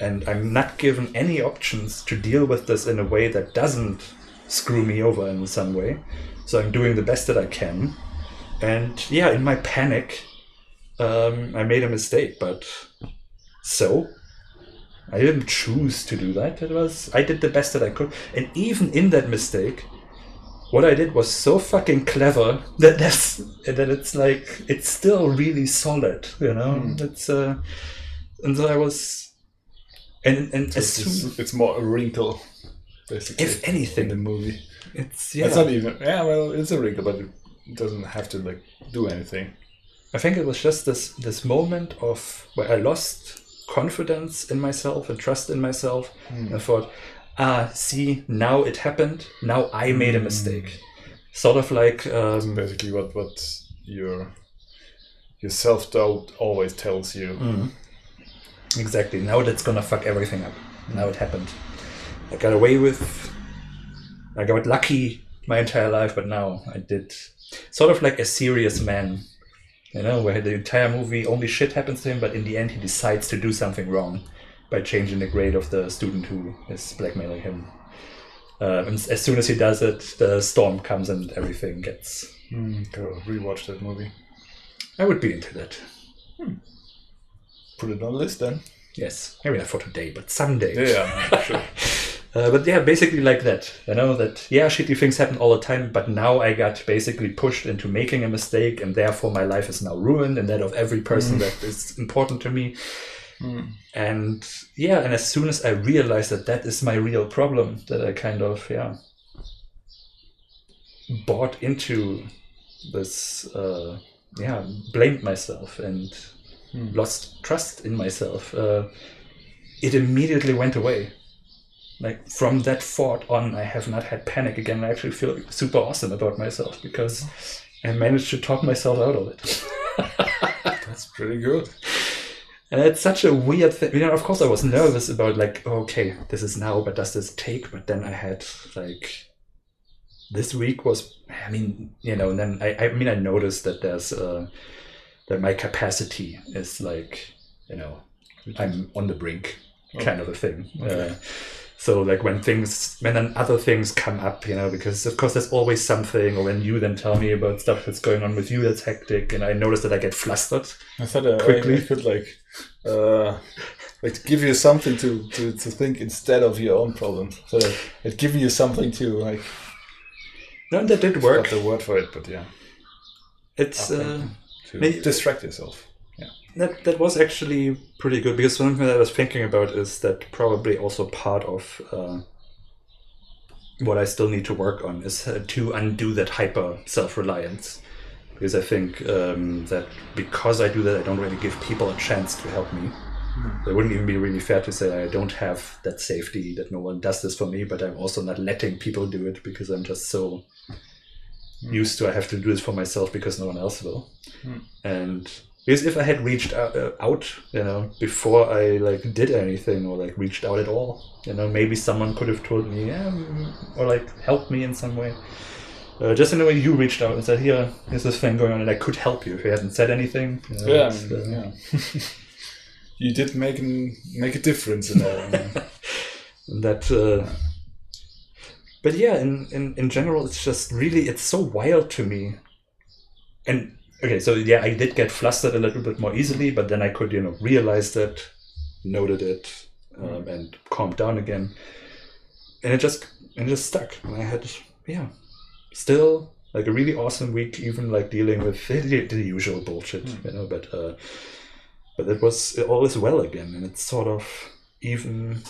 and I'm not given any options to deal with this in a way that doesn't screw me over in some way. So I'm doing the best that I can. And yeah, in my panic, um, I made a mistake, but... So, I didn't choose to do that. It was I did the best that I could, and even in that mistake, what I did was so fucking clever that that's that it's like it's still really solid, you know. Mm. It's uh, and so I was, and and so as it's, soon, it's more a wrinkle basically. If anything, in the movie, it's yeah. It's not even yeah. Well, it's a wrinkle, but it doesn't have to like do anything. I think it was just this this moment of where I lost confidence in myself and trust in myself, mm. and I thought, ah, see, now it happened. Now I made a mistake. Sort of like um, basically what what your your self doubt always tells you. Mm. Exactly. Now that's gonna fuck everything up. Now it happened. I got away with. I got lucky my entire life, but now I did. Sort of like a serious man, you know, where the entire movie only shit happens to him, but in the end he decides to do something wrong by changing the grade of the student who is blackmailing him. Uh, and as soon as he does it, the storm comes and everything gets. Mm, cool. Rewatch that movie. I would be into that. Hmm. Put it on the list then. Yes, maybe not for today, but someday. Yeah, sure. Uh, but yeah, basically like that. You know, that, yeah, shitty things happen all the time, but now I got basically pushed into making a mistake, and therefore my life is now ruined, and that of every person mm. that is important to me. Mm. And yeah, and as soon as I realized that that is my real problem, that I kind of, yeah, bought into this, uh, yeah, blamed myself and... lost trust in myself. Uh, it immediately went away. Like from that thought on, I have not had panic again. I actually feel super awesome about myself because I managed to talk myself out of it. That's pretty good. And it's such a weird thing. You know, of course I was nervous about like, okay, this is now, but does this take? But then I had like, this week was, I mean, you know, and then I, I mean, I noticed that there's uh that my capacity is like, you know, I'm on the brink kind okay. of a thing. Okay. Uh, so like when things, when then other things come up, you know, because of course there's always something, or when you then tell me about stuff that's going on with you that's hectic, and I notice that I get flustered I thought uh, quickly. I, I could like, uh, like give you something to, to, to think instead of your own problem. So like, it gives you something to like... No, that did work. I forgot the word for it, but yeah. It's... Uh, To Maybe, distract yourself. Yeah, that that was actually pretty good, because something that I was thinking about is that probably also part of uh, what I still need to work on is uh, to undo that hyper self-reliance, because I think um, that because I do that, I don't really give people a chance to help me. Mm. It wouldn't even be really fair to say I don't have that safety that no one does this for me, but I'm also not letting people do it because I'm just so... used to I have to do this for myself because no one else will. Mm. And because if I had reached out, uh, out, you know, before I like did anything or like reached out at all, you know, maybe someone could have told me, yeah, or like helped me in some way. Uh, just in the way you reached out and said, here, here's this thing going on and I could help you if you hadn't said anything. You know, yeah, I mean, uh, yeah. You did make, make a difference in that. that uh, But yeah, in, in, in general, it's just really, it's so wild to me. And okay, so yeah, I did get flustered a little bit more easily, but then I could, you know, realize that, noted it, um, and calmed down again. And it just, it just stuck. And I had, yeah, still like a really awesome week, even like dealing with the, the usual bullshit, mm. you know, but, uh, but it was, all is well again. And it's sort of even...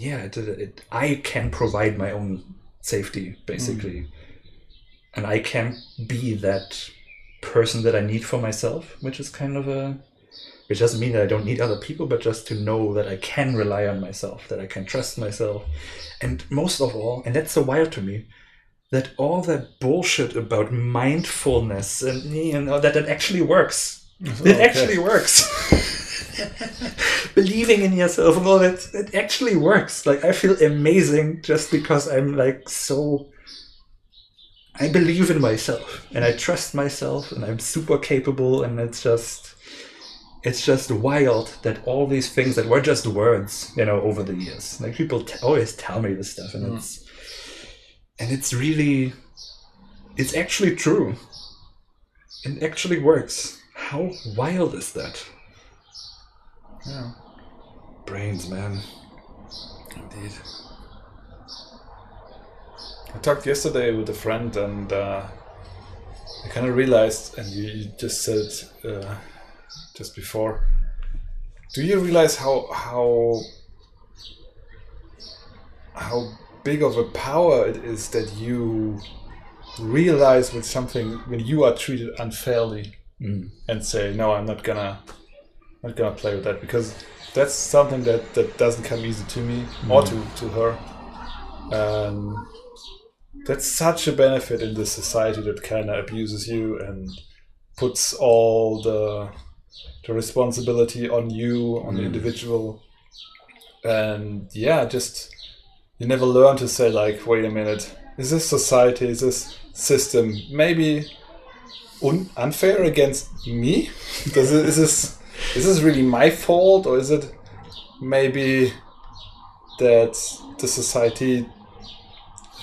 Yeah, it, it, I can provide my own safety, basically. Mm. And I can be that person that I need for myself, which is kind of a... Which doesn't mean that I don't need other people, but just to know that I can rely on myself, that I can trust myself. And most of all, and that's so wild to me, that all that bullshit about mindfulness and you know, that it actually works. Oh, it okay. actually works. Believing in yourself and all that, it actually works. Like I feel amazing just because I'm like so I believe in myself and I trust myself and I'm super capable, and it's just it's just wild that all these things that were just words, you know, over the years, like people t- always tell me this stuff, and mm. it's and it's really it's actually true. It actually works. How wild is that? Yeah. Brains, man. Indeed. I talked yesterday with a friend, and uh, I kind of realized, and you, you just said uh, just before, do you realize how how how big of a power it is that you realize with something when you are treated unfairly mm. and say, no, I'm not gonna not gonna play with that, because that's something that, that doesn't come easy to me mm. or to, to her. Um, that's such a benefit in this society that kind of abuses you and puts all the the responsibility on you, on mm. the individual. And yeah, just you never learn to say like, wait a minute, is this society, is this system maybe un unfair against me? Does it, is this is this really my fault, or is it maybe that the society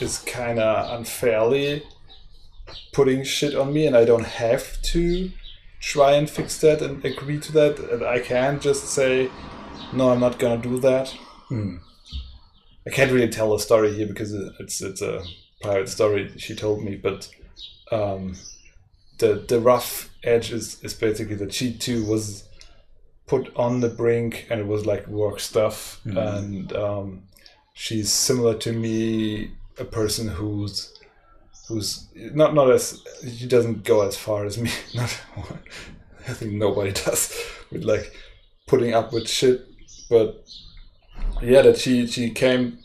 is kind of unfairly putting shit on me and I don't have to try and fix that and agree to that, and I can just say, no, I'm not gonna do that. Mm. I can't really tell a story here because it's it's a private story she told me, but um, the the rough edge is, is basically that she too was put on the brink, and it was like work stuff, mm. and um, she's similar to me, a person who's who's not not as, she doesn't go as far as me. Not, I think nobody does with like putting up with shit, but yeah, that she she came,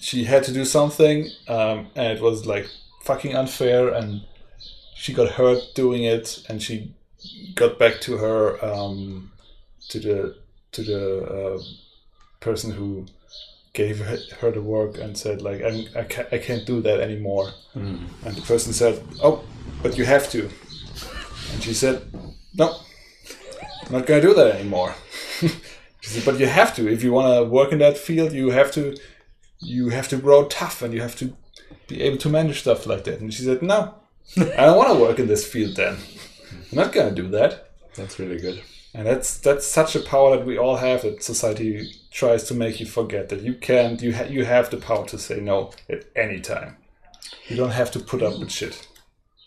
she had to do something, um, and it was like fucking unfair, and she got hurt doing it, and she got back to her um, to the to the uh, person who gave her the work and said like, I'm, I can't, I can't do that anymore. Mm. And the person said, oh, but you have to. And she said, no, I'm not gonna do that anymore. She said, but you have to. If you wanna work in that field, you have to, you have to grow tough and you have to be able to manage stuff like that. And she said, no, I don't wanna work in this field then. I'm not gonna do that. That's really good. And that's that's such a power that we all have, that society tries to make you forget that you can't, you ha you have the power to say no at any time. You don't have to put up with shit.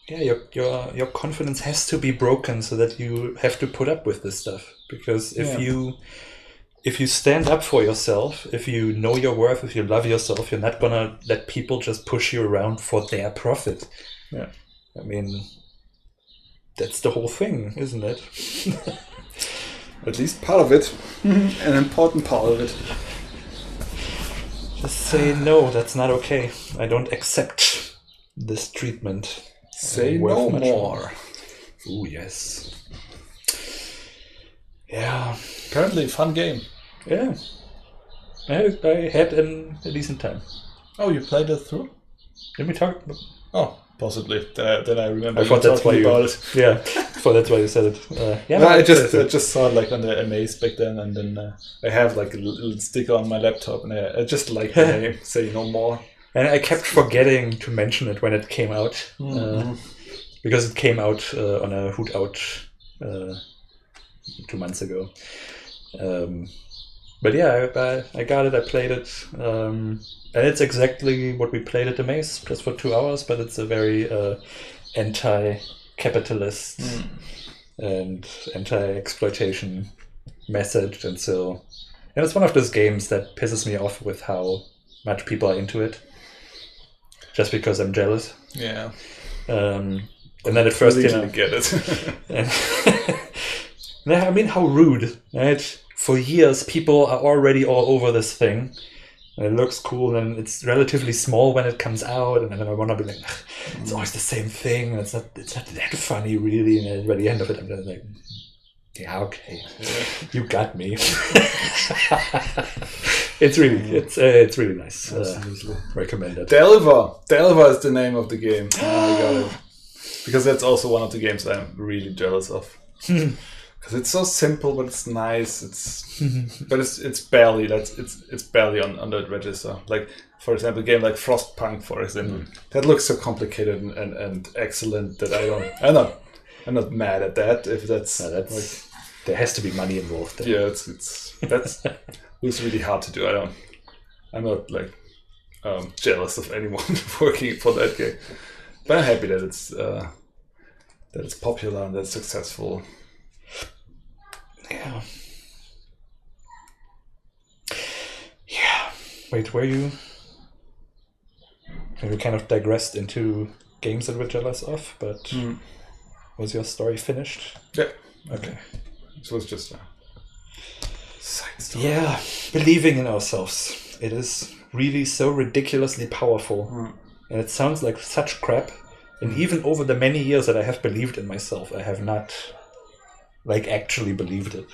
Yeah, your your your confidence has to be broken so that you have to put up with this stuff. Because if yeah. you if you stand up for yourself, if you know your worth, if you love yourself, you're not gonna let people just push you around for their profit. Yeah, I mean, that's the whole thing, isn't it? At least part of it, an important part of it. Just say, no, that's not okay. I don't accept this treatment. Say no more. Oh, yes. Yeah. Apparently, fun game. Yeah. I, I had an, a decent time. Oh, you played it through? Did we talk? Oh. Possibly. Then I, then I remember I thought that's why about you, it. Yeah, so that's why you said it. Uh, yeah, no, I just I just saw it like on the Amaze back then, and then uh, I have like a little sticker on my laptop, and I, I just like the name, Say No More. And I kept forgetting to mention it when it came out, mm -hmm. uh, because it came out uh, on a Hoot Out uh, two months ago. Um, but yeah, I, I got it. I played it. Um, And it's exactly what we played at the Maze, just for two hours, but it's a very uh, anti-capitalist mm. and anti-exploitation message. And so, and it's one of those games that pisses me off with how much people are into it, just because I'm jealous. Yeah. Um, and then at first, you know, I get it. And, I mean, how rude, right? For years, people are already all over this thing. And it looks cool, and it's relatively small when it comes out, and then I want to be like, it's always the same thing, and it's not, it's not that funny, really. And by the end of it, I'm just like, yeah, okay, you got me. It's really, it's uh, it's really nice. Uh, recommend it. Delver, Delver is the name of the game. Oh, I got it. Because that's also one of the games I'm really jealous of. Because it's so simple, but it's nice. It's but it's it's barely that's it's it's barely on, on that register. Like for example, a game like Frostpunk, for example, mm. that looks so complicated and, and, and excellent that I don't. I'm not I'm not mad at that. If that's, no, that's like, there has to be money involved. There. Yeah, it's it's that's it's really hard to do. I don't. I'm not like um, jealous of anyone working for that game, but I'm happy that it's uh, that it's popular and that's successful. Yeah. Yeah. Wait, were you And we kind of digressed into games that we're jealous of, but mm. was your story finished? Yeah. Okay. So it's just a side story. Yeah, believing in ourselves. It is really so ridiculously powerful. Mm. And it sounds like such crap. And even over the many years that I have believed in myself, I have not, like, actually believed it.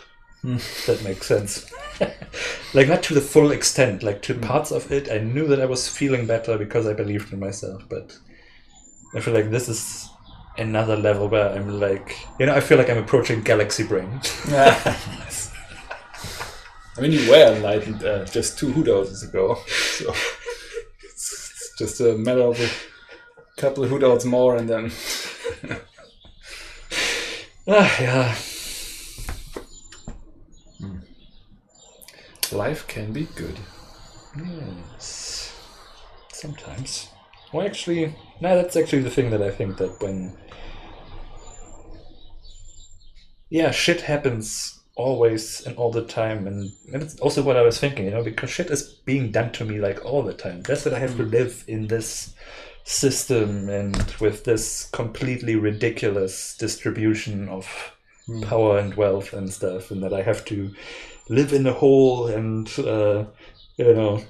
Mm. That makes sense. Like, not to the full extent. Like, to mm. parts of it, I knew that I was feeling better because I believed in myself. But I feel like this is another level where I'm like, you know, I feel like I'm approaching Galaxy Brain. Yeah. I mean, you were enlightened uh, just two hoodahs ago. So it's just a matter of a couple of hoodahs more and then... Ah, yeah. Life can be good. Yes. Sometimes. Well, actually, no, that's actually the thing that I think that when... Yeah, shit happens always and all the time. And it's also what I was thinking, you know, because shit is being done to me, like, all the time. That's that I have to live in this system and with this completely ridiculous distribution of mm. power and wealth and stuff, and that I have to live in a hole and, uh, you know,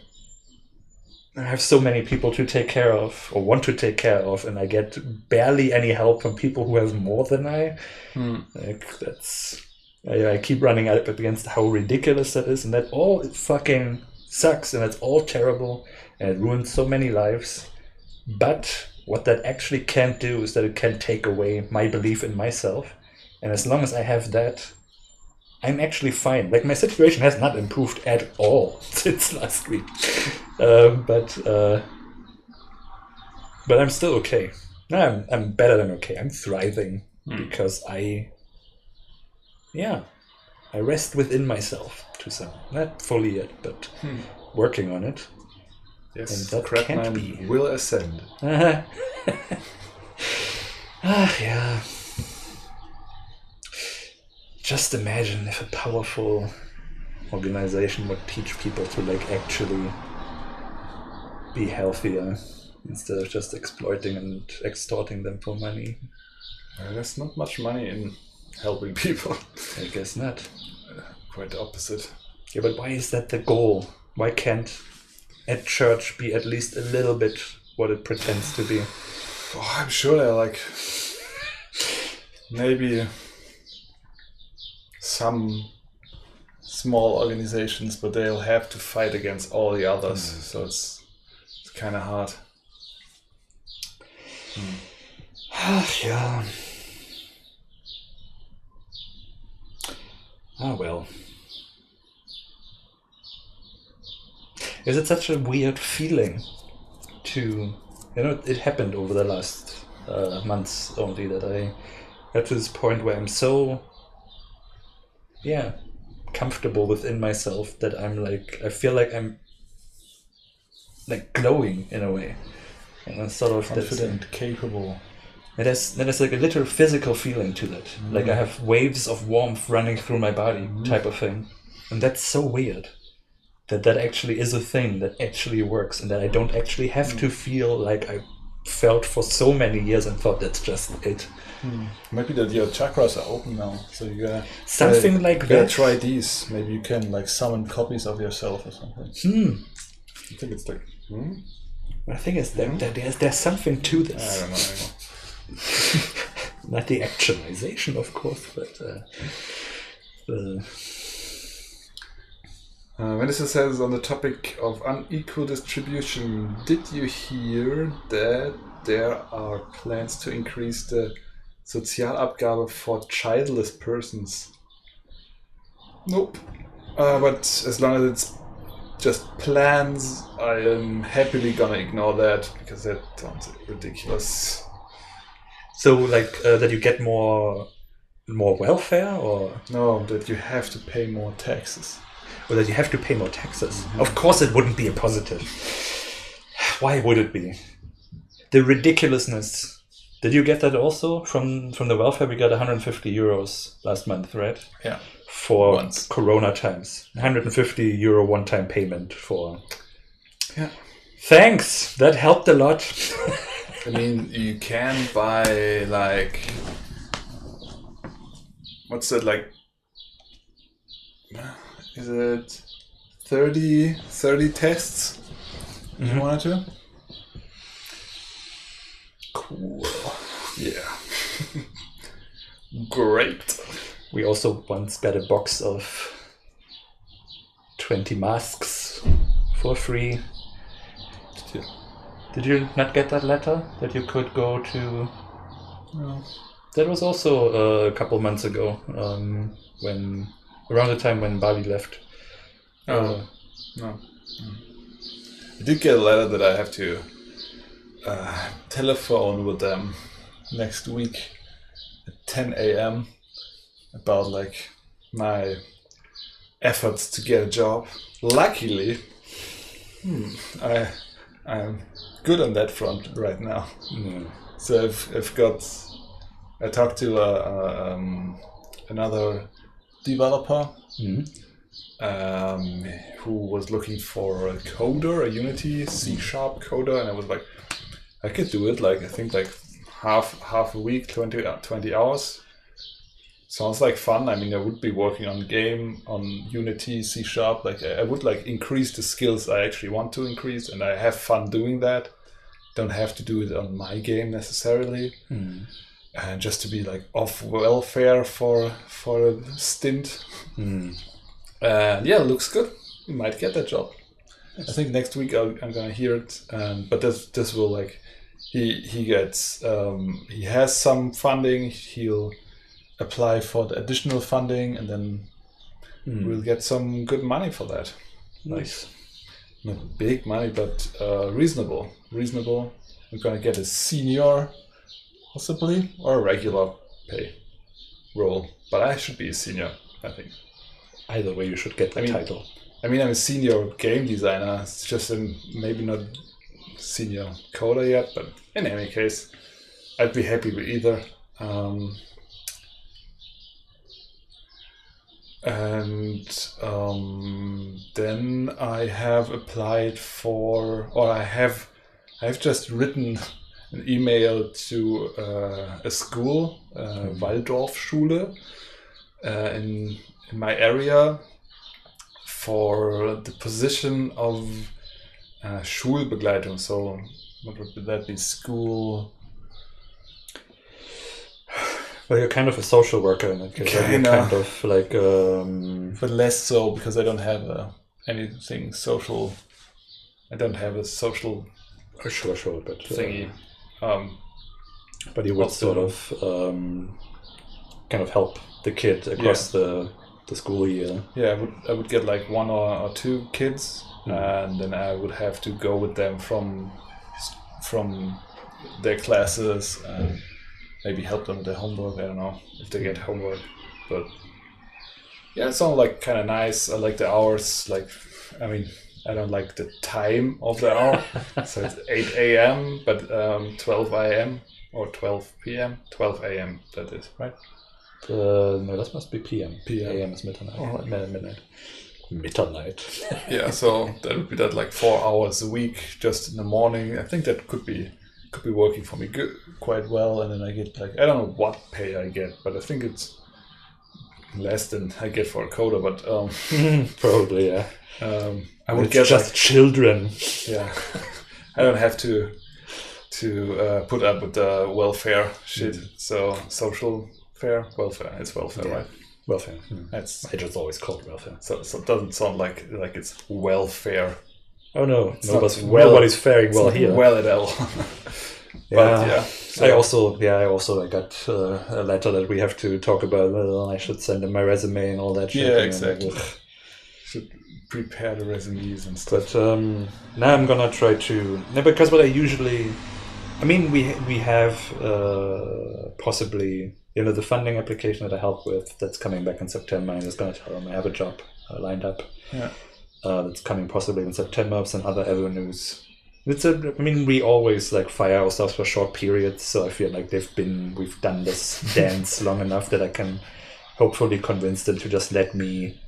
I have so many people to take care of or want to take care of, and I get barely any help from people who have more than I. Mm. Like, that's... I, I keep running up against how ridiculous that is, and that all it fucking sucks, and it's all terrible, and it ruins so many lives. But what that actually can do is that it can take away my belief in myself, and as long as I have that, I'm actually fine. Like, my situation has not improved at all since last week. Um, but uh, but I'm still okay. No, I'm, I'm better than okay. I'm thriving mm. because I, yeah, I rest within myself to some. Not fully yet, but mm. working on it. Yes, and that Krabman will ascend. Uh-huh. Ah, yeah. Just imagine if a powerful organization would teach people to, like, actually be healthier instead of just exploiting and extorting them for money. Well, there's not much money in helping people. I guess not. Uh, quite the opposite. Yeah, but why is that the goal? Why can't at church be at least a little bit what it pretends to be? Oh, I'm sure they're like maybe some small organizations, but they'll have to fight against all the others, mm. so it's kind of hard. Mm. Ah, yeah. Ah, well. Is it such a weird feeling to... You know, it happened over the last uh, months only that I got to this point where I'm so... Yeah, comfortable within myself that I'm like... I feel like I'm... like glowing in a way, and that's sort of confident, that's, capable. It has that is like a literal physical feeling to that. Mm. Like, I have waves of warmth running through my body, mm. type of thing, and that's so weird. That that actually is a thing that actually works, and that I don't actually have mm. to feel like I felt for so many years and thought that's just it. Mm. Maybe that your chakras are open now, so you gotta something uh, like you gotta that. Try these. Maybe you can like summon copies of yourself or something. Mm. I think it's like. Hmm? I think it's that, that there's, there's something to this. I don't know. I know. Not the actualization, of course, but. Uh, uh. Uh, Mendezil says on the topic of unequal distribution, did you hear that there are plans to increase the Sozialabgabe for childless persons? Nope. Uh, but as long as it's just plans, I am happily gonna ignore that because that sounds ridiculous. So, like, uh, that you get more more welfare, or no, that you have to pay more taxes, or that you have to pay more taxes. Mm-hmm. Of course, it wouldn't be a positive. Why would it be? The ridiculousness. Did you get that also from from the welfare? We got one hundred fifty euros last month, right? Yeah. For Once. Corona times, one hundred fifty euro one-time payment for yeah. Thanks, that helped a lot. I mean, you can buy like, what's that like? Is it thirty, thirty tests? Mm-hmm. You wanted to? Cool. Yeah. Great. We also once got a box of twenty masks for free. Did you, Did you not get that letter that you could go to? No. That was also uh, a couple months ago, um, when around the time when Bali left. Oh, uh, no. I did get a letter that I have to uh, telephone with them next week at ten a m about like my efforts to get a job. Luckily, hmm, I I'm good on that front right now. Mm. So I've I've got. I talked to uh, um, another developer, mm-hmm, um, who was looking for a coder, a Unity C sharp coder, and I was like, I could do it. Like I think like half half a week, twenty, twenty hours. Sounds like fun. I mean, I would be working on game on Unity C sharp. Like I would like increase the skills I actually want to increase, and I have fun doing that. Don't have to do it on my game necessarily. Mm. And just to be like off welfare for for a stint. Mm. Uh, yeah, looks good. You might get that job. Yes. I think next week I'll, I'm gonna hear it. Um, but this this will like he he gets um, he has some funding. He'll apply for the additional funding, and then mm. we'll get some good money for that. Nice, like, not big money, but uh, reasonable. Reasonable. We're gonna get a senior. Possibly, or a regular pay role, but I should be a senior, I think. Either way, you should get the I mean, title. I mean, I'm a senior game designer. It's just a, maybe not senior coder yet, but in any case, I'd be happy with either. Um, and um, then I have applied for, or I have, I've just written an email to uh, a school, uh, Waldorfschule, uh, in, in my area for the position of uh, Schulbegleitung. So what would that be? School? Well, you're kind of a social worker in that case. You're kind of like... Um... But less so, because I don't have a, anything social. I don't have a social... A sure, sure, but... thingy. Uh, Um, but you would sort of um, kind of help the kid across yeah. the the school year. Yeah, I would I would get like one or, or two kids, mm. and then I would have to go with them from from their classes and mm. maybe help them with their homework. I don't know if they get homework, but yeah, it sounds like kind of nice. I like the hours. Like, I mean. I don't like the time of the hour, so it's eight a m but um, twelve a m or twelve p m twelve a m that is, right? Uh, no, that must be p m p m A M is midnight. Oh, right. Midnight. Midnight. Yeah, so that would be that like four hours a week, just in the morning. I think that could be could be working for me good, quite well, and then I get like I don't know what pay I get, but I think it's less than I get for a coder, but um, probably yeah. Um, I would it's get just like, children. Yeah, I don't have to to uh, put up with the welfare shit. Mm. So social fare, welfare. It's welfare, yeah. Right? Welfare. Mm. That's I just always called welfare. So, so it doesn't sound like like it's welfare. Oh no, it's nobody's well, nobody's faring well here. Well at all. Yeah. But, yeah so. I also yeah I also I got uh, a letter that we have to talk about. Well, I should send in my resume and all that shit. Yeah, exactly. Should prepare the resumes and stuff. But um, now I'm gonna try to no, because what I usually, I mean we we have uh, possibly you know the funding application that I help with that's coming back in September, and it's gonna tell them I have a job uh, lined up. Yeah, uh, that's coming possibly in September. Some other avenues. It's a, I mean, we always like fire ourselves for short periods, so I feel like they've been, we've done this dance long enough that I can hopefully convince them to just let me,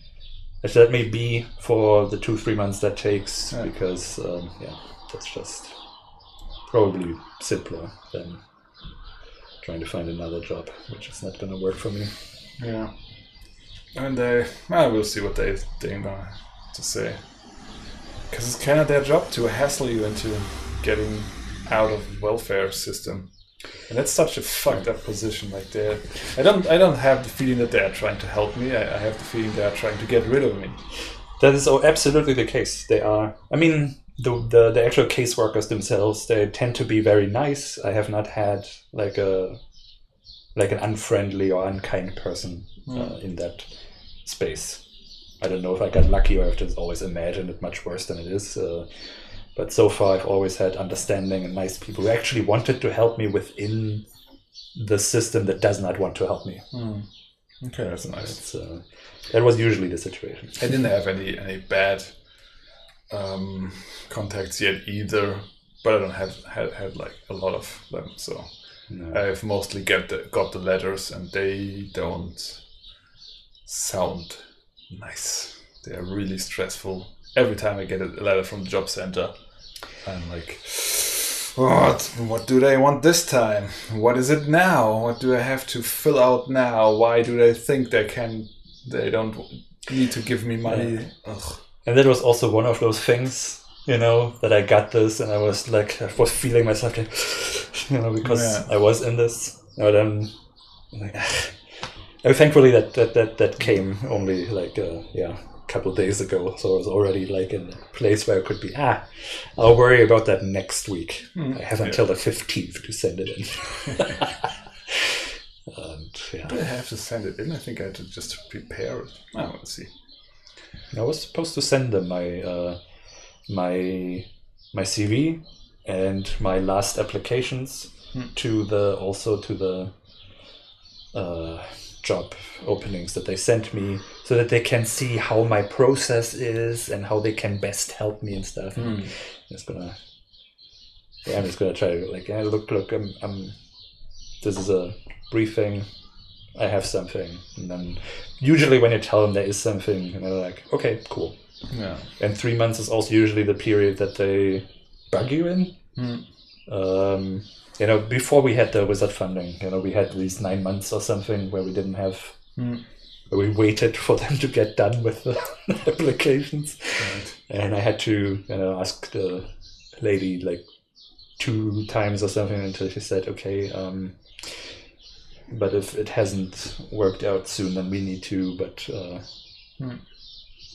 just let me be for the two, three months that takes, yeah. because, um, yeah. That's just probably simpler than trying to find another job, which is not going to work for me. Yeah. And they, well, we'll see what they think to say. Because it's kind of their job to hassle you into getting out of the welfare system. And that's such a fucked up position. Like they, I don't, I don't have the feeling that they are trying to help me. I, I have the feeling they are trying to get rid of me. That is absolutely the case. They are. I mean, the the, the actual caseworkers themselves, they tend to be very nice. I have not had like a like an unfriendly or unkind person mm. uh, in that space. I don't know if I got lucky or I've just always imagined it much worse than it is. Uh, But so far, I've always had understanding and nice people who actually wanted to help me within the system that does not want to help me. Mm. Okay, that's nice. Uh, that was usually the situation. I didn't have any any bad um, contacts yet either, but I don't have had, had like a lot of them. So no. I've mostly get the, got the letters, and they don't sound nice. They are really stressful. Every time I get a letter from the job center, I'm like, what? What do they want this time? What is it now? What do I have to fill out now? Why do they think they can? They don't need to give me money. Yeah. Ugh. And that was also one of those things, you know, that I got this, and I was like, I was feeling myself, like, you know, because yeah. I was in this. But um, like, thankfully that that that that came only like uh, yeah. couple of days ago, so I was already like in a place where I could be, ah, I'll worry about that next week. Mm, I have until yeah. the fifteenth to send it in. And, yeah. Did I have to send it in? I think I had to just prepare it. Oh, let's see. I was supposed to send them my uh, my my C V and my last applications mm. to the also to the uh, job openings that they sent me, so that they can see how my process is and how they can best help me and stuff. Mm. I'm just gonna, yeah, I'm just gonna try to like, yeah, look, look, I'm, I'm, this is a briefing. I have something, and then usually when you tell them there is something, and they're like, okay, cool. Yeah. And three months is also usually the period that they bug you in. Mm. Um, you know, before we had the wizard funding, you know, we had these nine months or something where we didn't have, mm. where we waited for them to get done with the applications. Right. And I had to, you know, ask the lady like two times or something until she said, okay, um, but if it hasn't worked out soon, then we need to, but, uh, mm.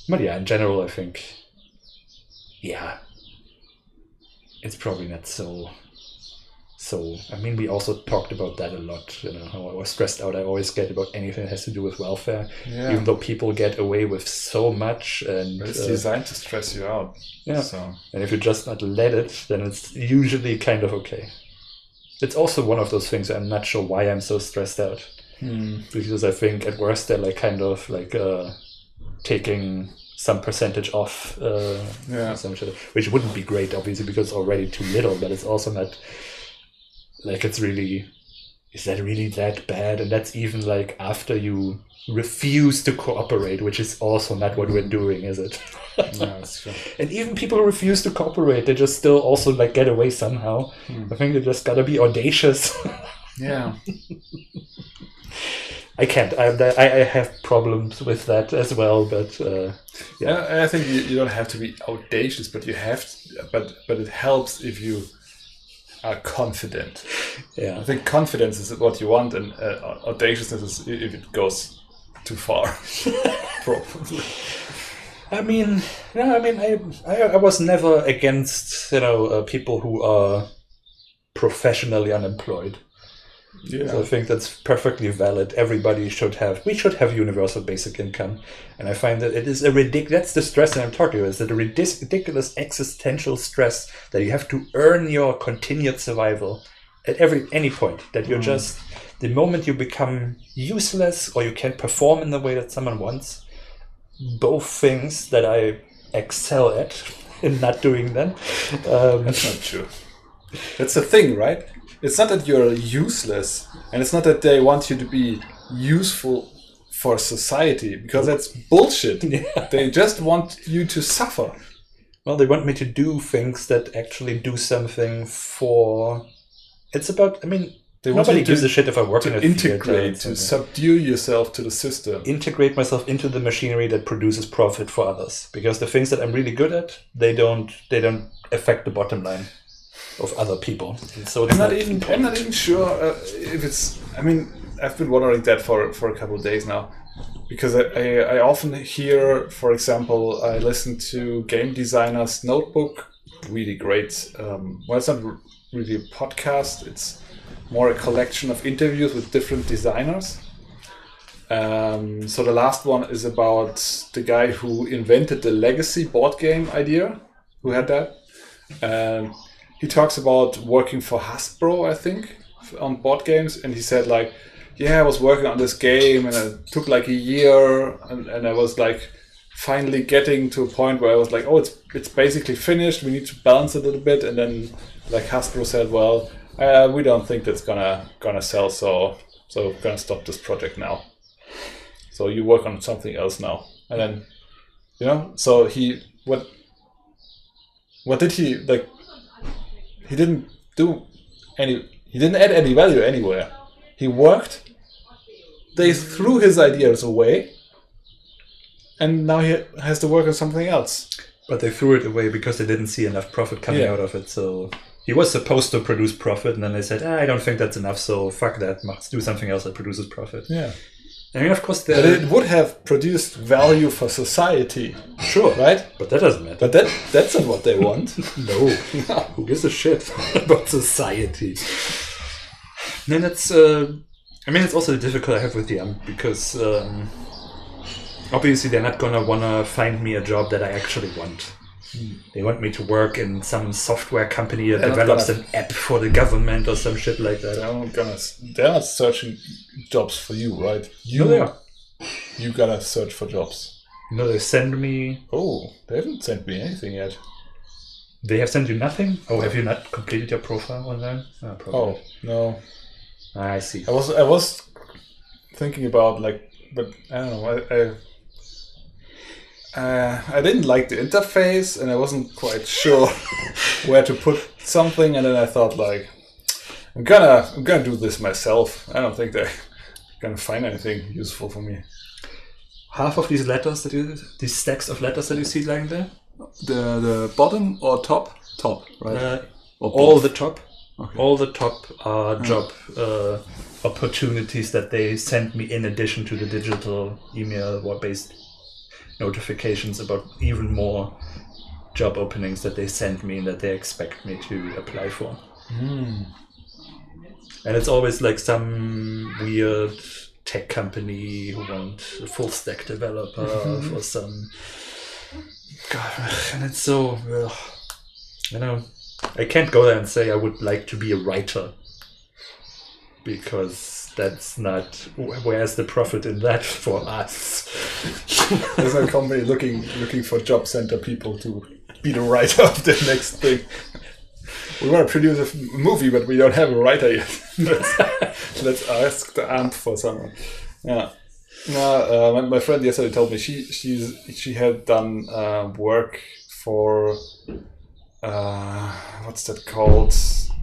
but yeah, in general, I think, yeah, it's probably not so... So, I mean, we also talked about that a lot, you know, how I was stressed out. I always get about anything that has to do with welfare, yeah. even though people get away with so much. And but it's uh, designed to stress you out. Yeah. So. And if you just not let it, then it's usually kind of okay. It's also one of those things I'm not sure why I'm so stressed out. Hmm. Because I think at worst they're like kind of like uh, taking some percentage off, uh, yeah. some shit, which wouldn't be great, obviously, because it's already too little, but it's also not... Like, it's really, is that really that bad? And that's even like after you refuse to cooperate, which is also not what we're doing, is it? No, that's true. And even people who refuse to cooperate, they just still also like get away somehow. Mm. I think they just gotta be audacious. Yeah. I can't. I, I I have problems with that as well, but uh, yeah. I think you, you don't have to be audacious, but you have. To, but but it helps if you. Are confident. Yeah, I think confidence is what you want, and uh, audaciousness is if it goes too far. Probably. I mean, no, I mean, I, I, I was never against, you know, uh, people who are professionally unemployed. Yeah, so I think that's perfectly valid. Everybody should have. We should have universal basic income, and I find that it is a ridiculous. That's the stress that I'm talking about. Is that a ridiculous existential stress that you have to earn your continued survival at every any point? That you're mm. just the moment you become useless or you can't perform in the way that someone wants. Both things that I excel at in not doing them. Um, that's not true. That's the thing, right? It's not that you're useless, and it's not that they want you to be useful for society, because that's bullshit. Yeah. They just want you to suffer. well, they want me to do things that actually do something for... It's about, I mean, they nobody want to, gives a shit if I work in a integrate, theater. To subdue yourself to the system. Integrate myself into the machinery that produces profit for others. Because the things that I'm really good at, they don't, they don't affect the bottom line of other people. And so it's I'm, not even, I'm not even sure uh, if it's... I mean, I've been wondering that for, for a couple of days now. Because I, I, I often hear, for example, I listen to Game Designer's Notebook. Really great. Um, well, it's not really a podcast. It's more a collection of interviews with different designers. Um, so the last one is about the guy who invented the Legacy board game idea. Who had that? Um, he talks about working for Hasbro, I think, on board games. And he said, like, yeah, I was working on this game and it took like a year and, and I was like finally getting to a point where I was like, oh, it's it's basically finished. We need to balance it a little bit. And then like Hasbro said, well, uh, we don't think that's gonna gonna sell. So, so we're gonna stop this project now. So you work on something else now. And then, you know, so he, what, what did he, like, he didn't do any, he didn't add any value anywhere. He worked, they threw his ideas away, and now he has to work on something else. But they threw it away because they didn't see enough profit coming yeah. out of it. So he was supposed to produce profit, and then they said, ah, I don't think that's enough, so fuck that, let's do something else that produces profit. Yeah. I mean, of course... But it would have produced value for society. Sure. Right? But that doesn't matter. But that that's not what they want. No. No. Who gives a shit about society? Then it's, uh, I mean, it's also difficult I have with them because um, obviously they're not gonna wanna find me a job that I actually want. Hmm. They want me to work in some software company that develops gonna... an app for the government or some shit like that. They're not, gonna, they're not searching jobs for you, right? You, no, they are. You gotta search for jobs. No, they send me... Oh, they haven't sent me anything yet. They have sent you nothing? Oh, have you not completed your profile on them? Oh, oh, no. I see. I was I was thinking about like, but I don't know. I I, uh, I didn't like the interface, and I wasn't quite sure where to put something. And then I thought like, I'm gonna I'm gonna do this myself. I don't think they're gonna find anything useful for me. Half of these letters that you these stacks of letters that you see lying there, the the bottom or top top right uh, or all the top. Okay. All the top uh, job uh, opportunities that they sent me in addition to the digital email or based notifications about even more job openings that they sent me and that they expect me to apply for. Mm. And it's always like some weird tech company who want a full stack developer mm-hmm. for some... God, and it's so... Ugh, you know... I can't go there and say I would like to be a writer because that's not where's the profit in that for us. There's a company looking looking for job center people to be the writer of the next thing. We want to produce a movie, but we don't have a writer yet. let's, let's ask the aunt for someone. Yeah. No, uh, my friend yesterday told me she she's she had done uh, work for. Uh, what's that called?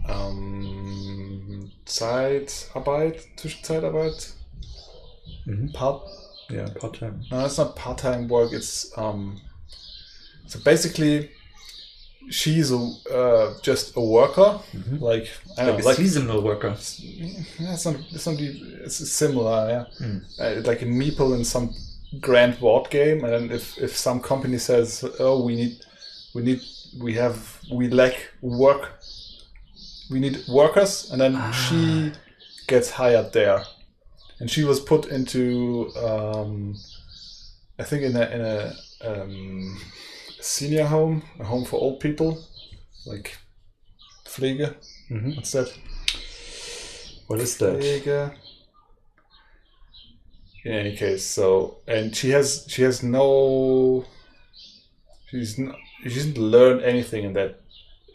Um, Zeitarbeit? Zwischenzeitarbeit? Mm-hmm. Part? Yeah, part-time. No, it's not part-time work. It's um. So basically, she's a uh, just a worker, mm-hmm. like I don't like know, a like, seasonal worker. It's, yeah, it's not. It's not. It's similar. Yeah, mm. uh, like a meeple in some grand board game, and then if if some company says, oh, we need, we need. We have we lack work. We need workers, and then ah. she gets hired there, and she was put into, um, I think, in a in a um, senior home, a home for old people, like Pflege. Mm-hmm. What's that? What is that? Pflege. In any case, so and she has she has no. She's not. She doesn't learn anything in that,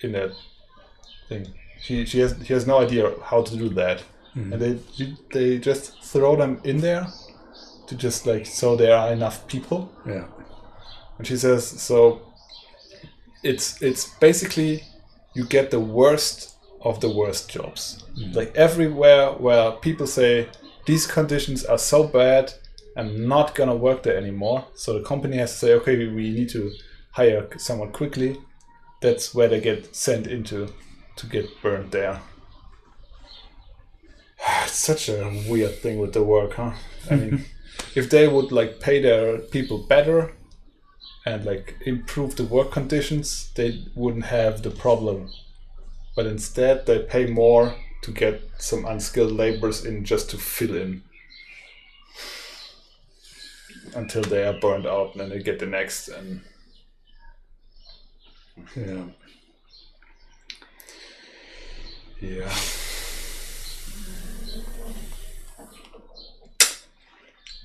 in that thing. She she has she has no idea how to do that, mm-hmm. and they they just throw them in there, to just like so there are enough people. Yeah, and she says so. it's it's basically you get the worst of the worst jobs. Mm. Like everywhere where people say these conditions are so bad, I'm not gonna work there anymore. So the company has to say, okay, we, we need to hire someone quickly. That's where they get sent into to get burned there. It's such a weird thing with the work, huh? I mean, if they would like pay their people better and like improve the work conditions, they wouldn't have the problem. But instead, they pay more to get some unskilled laborers in just to fill in until they are burned out, and then they get the next. And yeah, yeah.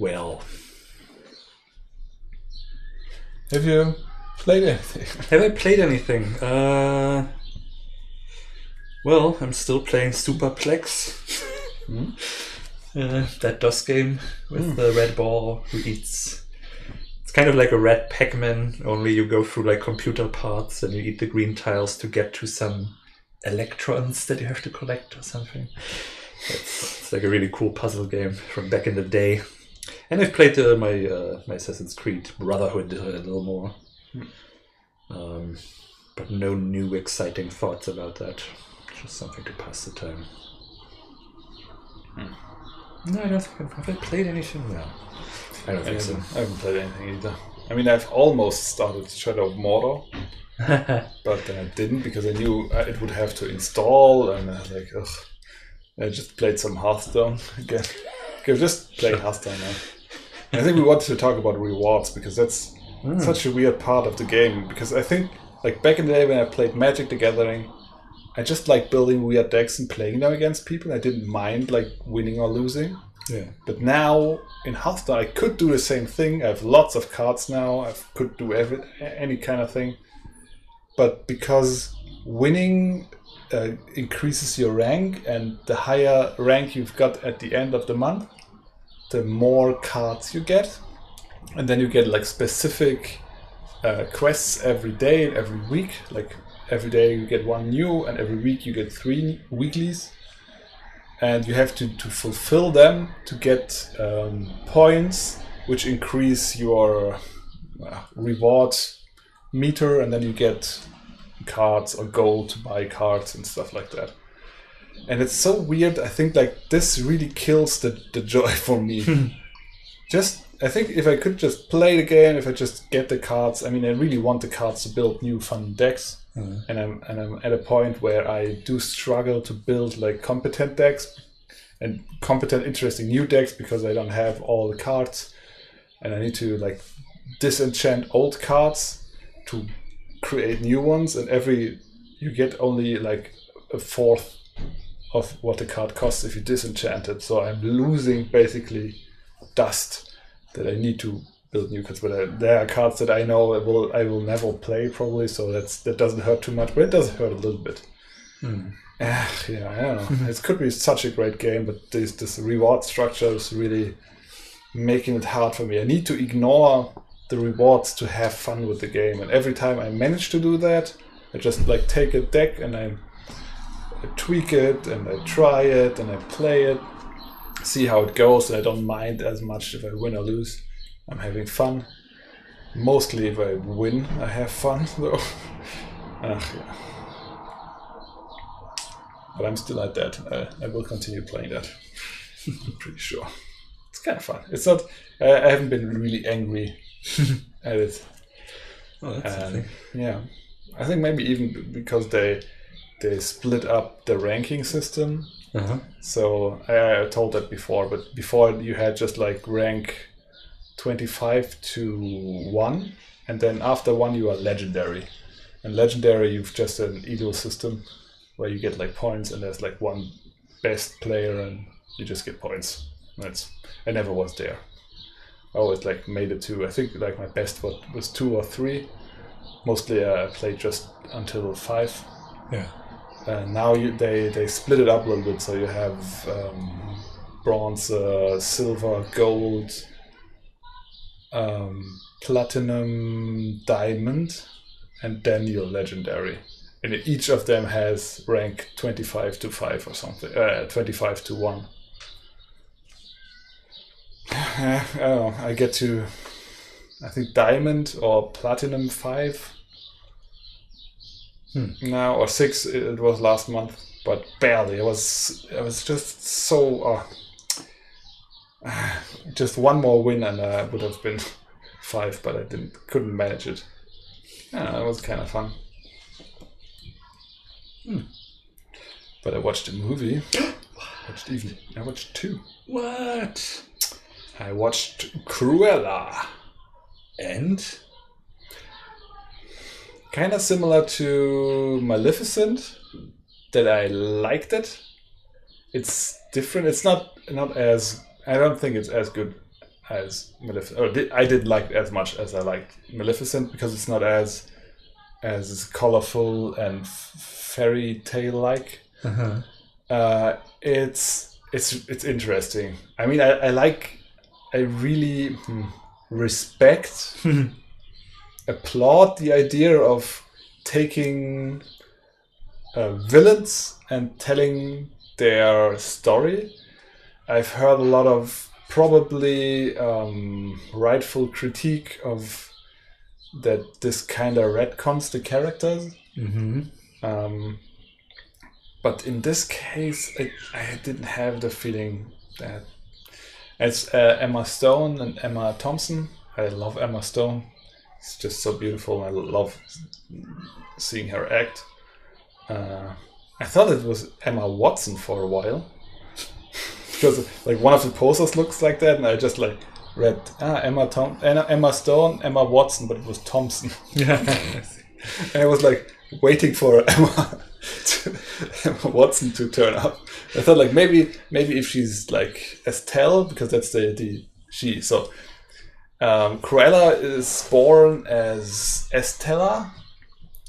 Well, have you played anything? Have I played anything? Uh, well, I'm still playing Superplex. Mm. uh, that DOS game with mm. the red ball who eats. It's kind of like a red Pac-Man, only you go through like computer parts and you eat the green tiles to get to some electrons that you have to collect or something. It's, it's like a really cool puzzle game from back in the day. And I've played uh, my uh, my Assassin's Creed Brotherhood uh, a little more, um, but no new exciting thoughts about that. Just something to pass the time. Hmm. No, I don't think I've, have I played anything now. I don't I think so. I haven't played anything either. I mean, I've almost started Shadow of Mordor, but then I didn't because I knew it would have to install, and I was like, ugh. I just played some Hearthstone again. Okay, just play Hearthstone now. I think we wanted to talk about rewards because that's mm. such a weird part of the game. Because I think, like back in the day when I played Magic the Gathering, I just liked building weird decks and playing them against people. I didn't mind like winning or losing. Yeah. But now in Hearthstone, I could do the same thing. I have lots of cards now. I could do every any kind of thing. But because winning Uh, increases your rank, and the higher rank you've got at the end of the month, the more cards you get, and then you get like specific uh, quests every day, every week. Like every day you get one new, and every week you get three weeklies, and you have to, to fulfill them to get um, points, which increase your uh, reward meter, and then you get cards or gold to buy cards and stuff like that. And it's so weird. I think like this really kills the, the joy for me. Just I think if I could just play the game, if I just get the cards, I mean I really want the cards to build new fun decks. Mm. And I'm and I'm at a point where I do struggle to build like competent decks and competent interesting new decks because I don't have all the cards and I need to like disenchant old cards to create new ones, and every you get only like a fourth of what the card costs if you disenchant it. So I'm losing basically dust that I need to build new cards. But I, there are cards that I know I will I will never play probably. So that's that doesn't hurt too much, but it does hurt a little bit. Mm. Uh, yeah, I don't know. It could be such a great game, but this this reward structure is really making it hard for me. I need to ignore the rewards to have fun with the game, and every time I manage to do that, I just like take a deck and I, I tweak it and I try it and I play it, see how it goes, and I don't mind as much if I win or lose. I'm having fun. Mostly if I win, I have fun though. Ugh, yeah. But I'm still at that. I, I will continue playing that. I'm pretty sure. It's kind of fun. It's not. I, I haven't been really angry at it. Oh, that's and, yeah, I think maybe even because they they split up the ranking system. Uh-huh. So I, I told that before, but before you had just like rank twenty-five to one, and then after one you are legendary, and legendary you've just an elo system where you get like points, and there's like one best player, and you just get points. That's I never was there. I always like made it to, I think like my best was two or three. Mostly uh, I played just until five. Yeah. Uh, now you, they, they split it up a little bit, so you have um, bronze, uh, silver, gold, um, platinum, diamond, and then you're legendary. And each of them has rank twenty-five to five or something, uh, twenty-five to one. I don't know, I get to, I think, Diamond or Platinum five. Hmm. No, or six, it was last month, but barely. It was, it was just so, uh, just one more win and I uh, would have been five, but I didn't, couldn't manage it. Yeah, it was kind of fun. Hmm. But I watched a movie. watched even, I watched two. What? I watched Cruella. And? Kind of similar to Maleficent, that I liked it. It's different. It's not not as, I don't think it's as good as Maleficent. Or I didn't like it as much as I liked Maleficent, because it's not as as colorful and fairy tale like. Uh-huh. uh, it's it's it's interesting. I mean, I, I like, I really hmm, respect. Applaud the idea of taking uh, villains and telling their story. I've heard a lot of probably um, rightful critique of that this kind of retcons the characters. Mm-hmm. Um, but in this case, I, I didn't have the feeling that... It's uh, Emma Stone and Emma Thompson. I love Emma Stone. It's just so beautiful. I love seeing her act. Uh, I thought it was Emma Watson for a while. Because like one of the posters looks like that, and I just like read ah, Emma Tom Emma Stone, Emma Watson, but it was Thompson. Yeah. And I was like waiting for Emma, to, Emma Watson to turn up. I thought like maybe maybe if she's like Estelle, because that's the, the she so. Um, Cruella is born as Estella,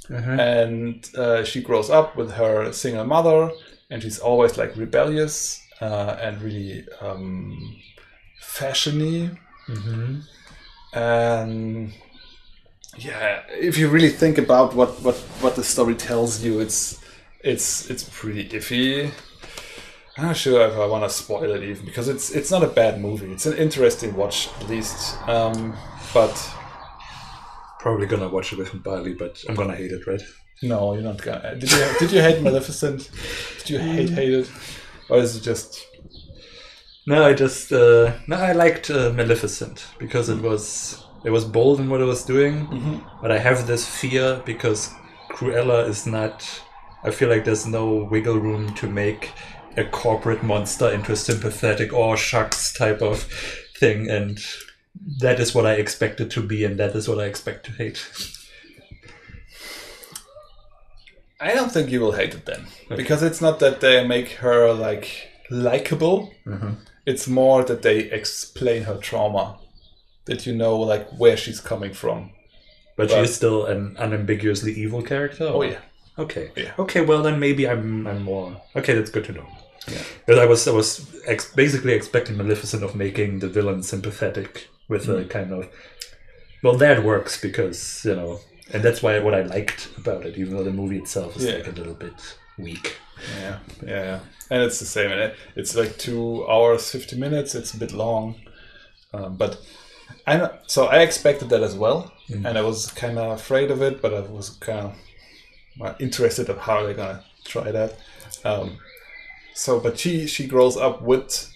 uh-huh. and uh, she grows up with her single mother, and she's always like rebellious uh, and really um, fashiony. Mm-hmm. And yeah, if you really think about what, what, what the story tells you, it's it's it's pretty iffy. I'm not sure if I want to spoil it even, because it's it's not a bad movie. It's an interesting watch, at least. Um, but probably gonna watch it with Bali, but I'm gonna hate it, right? No, you're not gonna. Did you did you hate Maleficent? Did you hate hate it, or is it just? No, I just uh, no. I liked uh, Maleficent because it was it was bold in what it was doing, mm-hmm. but I have this fear because Cruella is not. I feel like there's no wiggle room to make a corporate monster into a sympathetic or shucks type of thing, and that is what I expect it to be, and that is what I expect to hate. I don't think you will hate it then, okay. Because it's not that they make her like likable, mm-hmm. It's more that they explain her trauma, that you know like where she's coming from. But, but she's still an unambiguously evil character? Or? Oh yeah. Okay. Yeah. Okay. Well, then maybe I'm. I'm more. Okay, that's good to know. Yeah. But I was. I was ex basically expecting Maleficent of making the villain sympathetic with mm. a kind of. Well, that works because you know, and that's why what I liked about it, even though the movie itself is yeah. like a little bit weak. Yeah. Yeah. Yeah. And it's the same. And it's like two hours fifty minutes. It's a bit long, um, but I so I expected that as well, mm. and I was kind of afraid of it, but I was kind of. Well, interested of how they're gonna try that. Um, so, but she she grows up with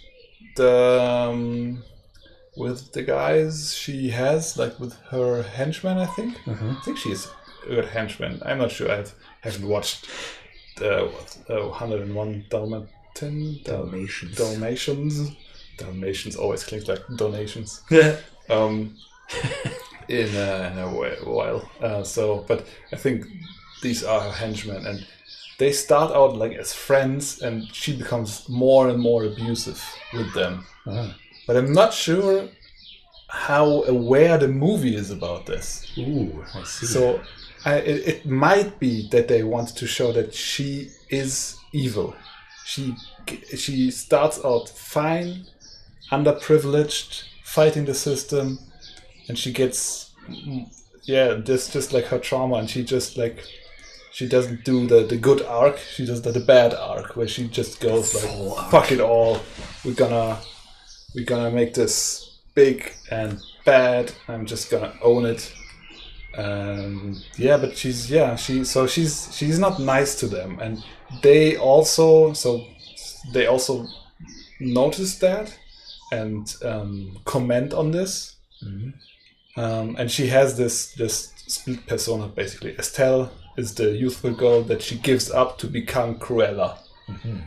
the um, with the guys she has, like with her henchman. I think mm-hmm. I think she's a good henchman. I'm not sure. I have, haven't watched the uh, one oh one Dalmatian Dalmatians. Dalmatians. Dalmatians always clings like donations. Yeah. Um, in, uh, in a while. Uh, so, but I think. These are her henchmen, and they start out like as friends, and she becomes more and more abusive with them. Uh-huh. But I'm not sure how aware the movie is about this. Ooh, I see. So I, it, it might be that they want to show that she is evil. She she starts out fine, underprivileged, fighting the system, and she gets yeah, this just like her trauma, and she just like she doesn't do the, the good arc. She does the, the bad arc where she just goes the like, fuck it all. We're gonna we're gonna make this big and bad. I'm just gonna own it. Um, yeah, but she's yeah she so she's she's not nice to them, and they also so they also notice that and um, comment on this. Mm-hmm. Um, and she has this this split persona basically. Estelle is the youthful girl that she gives up to become Cruella, mm-hmm.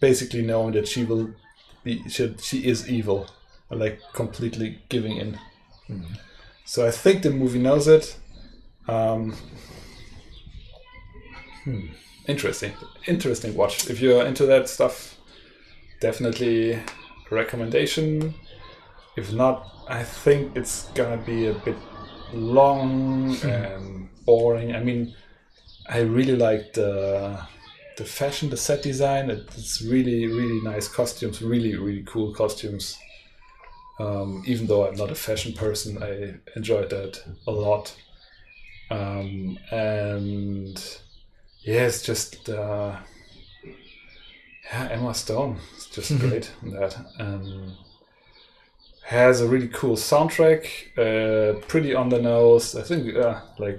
basically knowing that she will be she, she is evil, and like completely giving in. Mm-hmm. So I think the movie knows it. Um, hmm. Interesting, interesting watch. If you're into that stuff, definitely a recommendation. If not, I think it's gonna be a bit long hmm. and boring. I mean, I really like the the fashion, the set design. It's really, really nice costumes. Really, really cool costumes. Um, even though I'm not a fashion person, I enjoyed that a lot. Um, and yeah, it's just uh, yeah, Emma Stone is just mm-hmm. great in that. Um, has a really cool soundtrack, uh, pretty on the nose. I think uh, like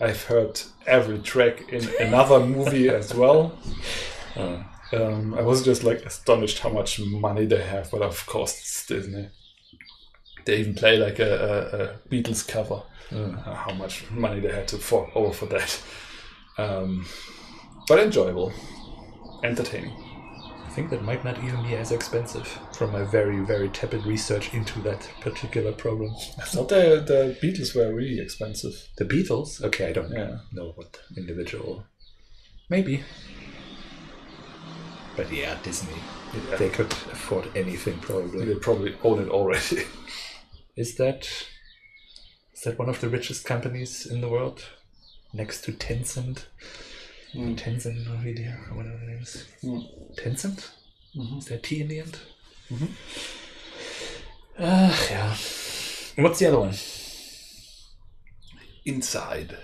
I've heard every track in another movie as well. Uh. Um, I was just like astonished how much money they have, but of course it's Disney. They even play like a, a, a Beatles cover. Mm. Uh, how much money they had to fork over for that. Um, but enjoyable, entertaining. I think that might not even be as expensive from my very, very tepid research into that particular program. I thought the, the Beatles were really expensive. The Beatles? Okay, I don't yeah. know what individual. Maybe. But yeah, Disney, yeah. they could afford anything probably. They probably own it already. Is that is that one of the richest companies in the world? Next to Tencent? Mm. Tencent, no idea, whatever it is. Mm. Tencent? Mm-hmm. Is there T in the end? Mm-hmm. Ah, yeah. What's the other one? Inside.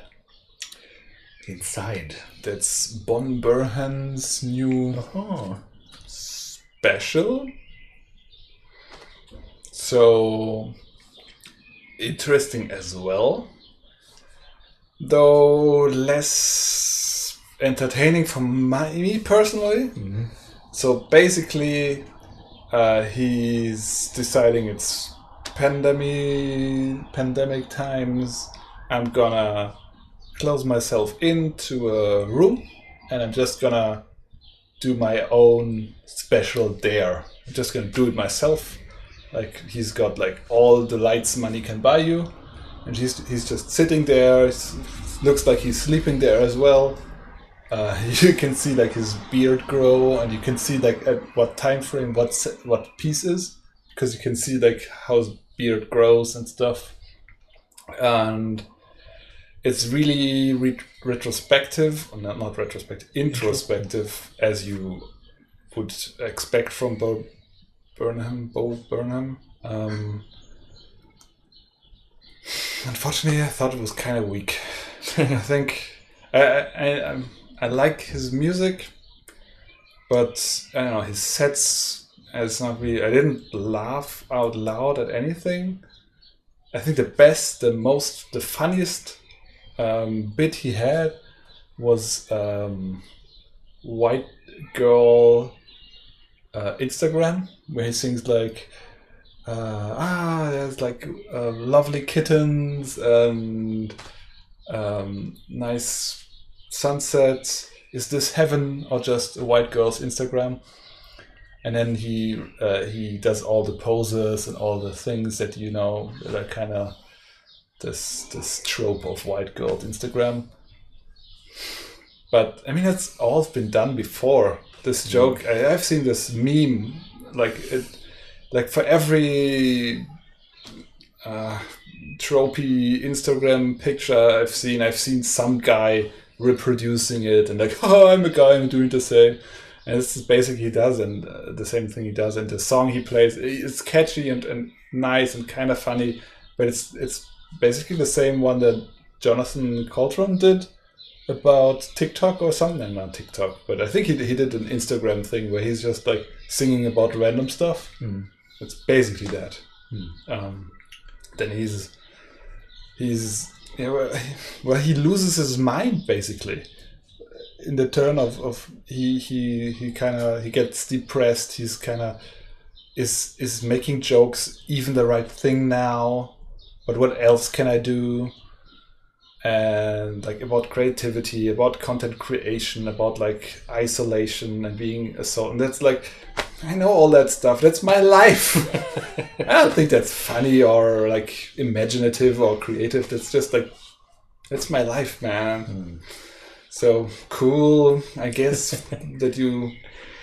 Inside. That's Bon Burhan's new uh-huh. special. So interesting as well, though less entertaining for my, me personally. Mm-hmm. So basically, uh, he's deciding it's pandemic pandemic times. I'm gonna close myself into a room, and I'm just gonna do my own special dare. I'm just gonna do it myself. Like, he's got like all the lights money can buy you, and he's he's just sitting there. It's, it looks like he's sleeping there as well. Uh, you can see like his beard grow, and you can see like at what time frame, what what piece is, because you can see like how his beard grows and stuff, and. It's really re- retrospective, or not, not retrospective, introspective, as you would expect from Bo Burnham. Bo Burnham. Um, unfortunately, I thought it was kind of weak. I think I, I I I like his music, but I don't know his sets. It's not really. I didn't laugh out loud at anything. I think the best, the most, the funniest. Um, bit he had was um, white girl uh, Instagram, where he sings like uh, ah there's like uh, lovely kittens and um, nice sunset, is this heaven or just a white girl's Instagram? And then he uh, he does all the poses and all the things that you know that are kind of This this trope of white girl Instagram, but I mean it's all been done before. This joke I, I've seen this meme like it, like for every uh, tropey Instagram picture I've seen, I've seen some guy reproducing it and like, oh, I'm a guy, I'm doing the same, and this is basically he does and uh, the same thing he does, and the song he plays, it's catchy and, and nice and kind of funny, but it's it's basically the same one that Jonathan Coultron did about TikTok or something. Not TikTok, but I think he he did an Instagram thing where he's just like singing about random stuff. Mm. It's basically that. Mm. Um, then he's he's yeah, well, well he loses his mind basically in the turn of of he he he kind of he gets depressed. He's kind of is is making jokes even the right thing now, but what else can I do? And like about creativity, about content creation, about like isolation and being assaulted. And that's like, I know all that stuff. That's my life. I don't think that's funny or like imaginative or creative. That's just like, that's my life, man. Mm. So cool, I guess. that you,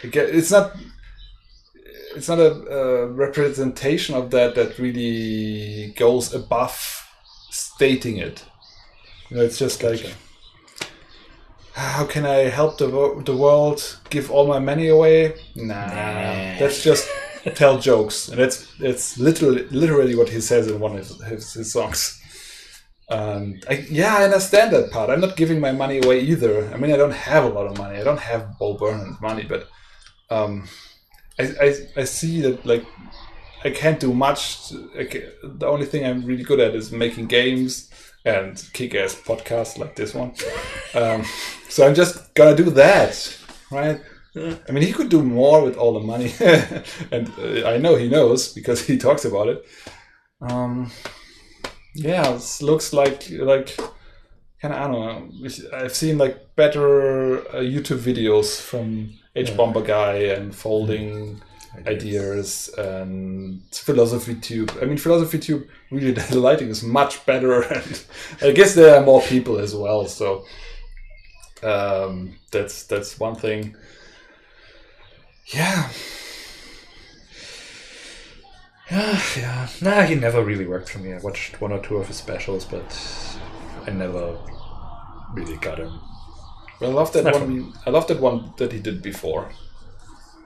get, it's not, it's not a, a representation of that that really goes above stating it. It's just like, gotcha. How can I help the wo- the world? Give all my money away? Nah, nah. That's just tell jokes, and that's that's literally literally what he says in one of his, his songs. Um, I, yeah, I understand that part. I'm not giving my money away either. I mean, I don't have a lot of money. I don't have Bo Burnham's money, but um, I, I I see that like I can't do much. I can't, the only thing I'm really good at is making games. And kick-ass podcasts like this one. Um, so I'm just gonna do that, right? I mean, he could do more with all the money. and uh, I know he knows because he talks about it. Um, yeah, it looks like, like kind of, I don't know. I've seen like better uh, YouTube videos from H-Bomber Guy and Folding... Ideas and Philosophy Tube. I mean, Philosophy Tube, really, the lighting is much better, and I guess there are more people as well. So um, that's that's one thing. Yeah, yeah, yeah. Nah, he never really worked for me. I watched one or two of his specials, but I never really got him. Well, I love that one. I love that one that he did before.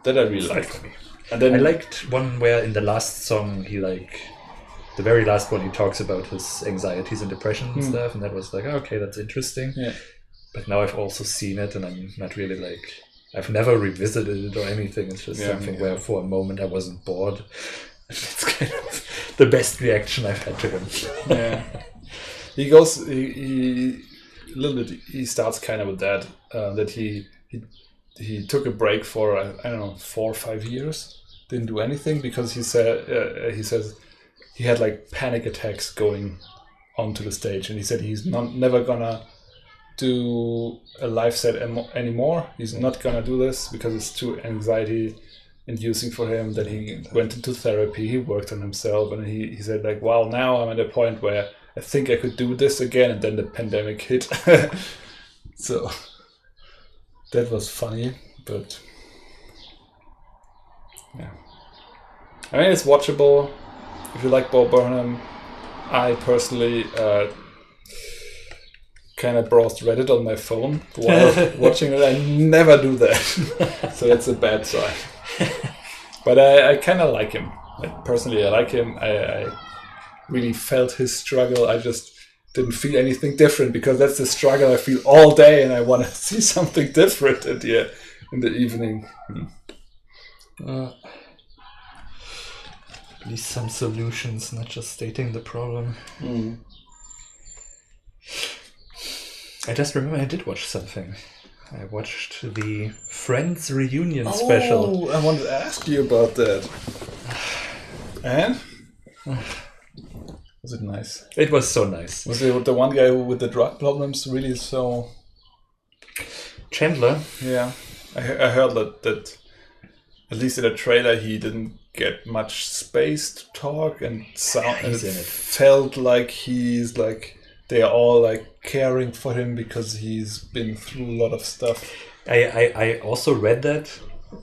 That I really liked. For me. And then I liked one where in the last song he like the very last one he talks about his anxieties and depression and mm. stuff, and that was like, oh, okay, that's interesting. Yeah. But now I've also seen it, and I'm not really like I've never revisited it or anything. It's just yeah, something yeah. where for a moment I wasn't bored. And it's kind of the best reaction I've had to him. yeah. He goes he, he a little bit. He starts kind of with that uh, that he. he He took a break for I don't know four or five years. Didn't do anything because he said uh, he says he had like panic attacks going onto the stage, and he said he's not never gonna do a live set em- anymore. He's not gonna do this because it's too anxiety inducing for him. Then he went into therapy. He worked on himself, and he he said like, "Wow, now I'm at a point where I think I could do this again." And then the pandemic hit. so. That was funny, but yeah. I mean, it's watchable. If you like Bo Burnham, I personally uh, kind of browsed Reddit on my phone while watching it. I never do that, so it's a bad sign. But I, I kind of like him. Like, personally, I like him. I, I really felt his struggle. I just. Didn't feel anything different because that's the struggle I feel all day, and I want to see something different at the in the evening. Hmm. Uh, at least some solutions, not just stating the problem. Mm. I just remember I did watch something. I watched the Friends reunion oh, special. I wanted to ask you about that. And. Was it nice? It was so nice. Was it the one guy with the drug problems really so... Chandler? Yeah. I, I heard that, that, at least in the trailer, he didn't get much space to talk and sound. Yeah, he's and in it. Felt like he's like... They are all like caring for him because he's been through a lot of stuff. I, I, I also read that.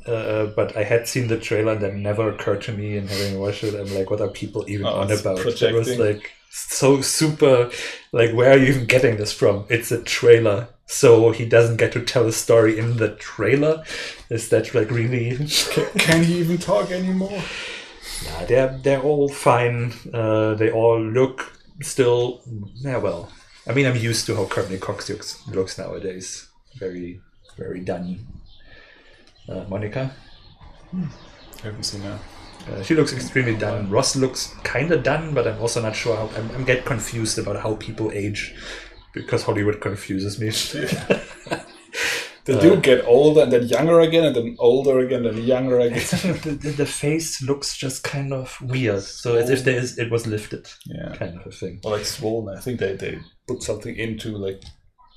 Uh, but I had seen the trailer and that never occurred to me in having watched it. I'm like, what are people even oh, on about? Projecting. It was like so super, like, where are you even getting this from? It's a trailer. So he doesn't get to tell a story in the trailer? Is that like really... can, can he even talk anymore? Nah, they're, they're all fine. Uh, they all look still, yeah, well, I mean, I'm used to how Krabman Cox looks, looks nowadays. Very, very dunny. Uh, Monica? Hmm. I haven't seen her. Uh, she looks extremely done. Ross looks kind of done, but I'm also not sure how. I'm, I'm get confused about how people age, because Hollywood confuses me. They uh, do get older and then younger again, and then older again, and then younger again. the, the, the face looks just kind of weird, so as if there is, it was lifted, yeah, kind of a thing. Or like swollen. I think they they put something into like.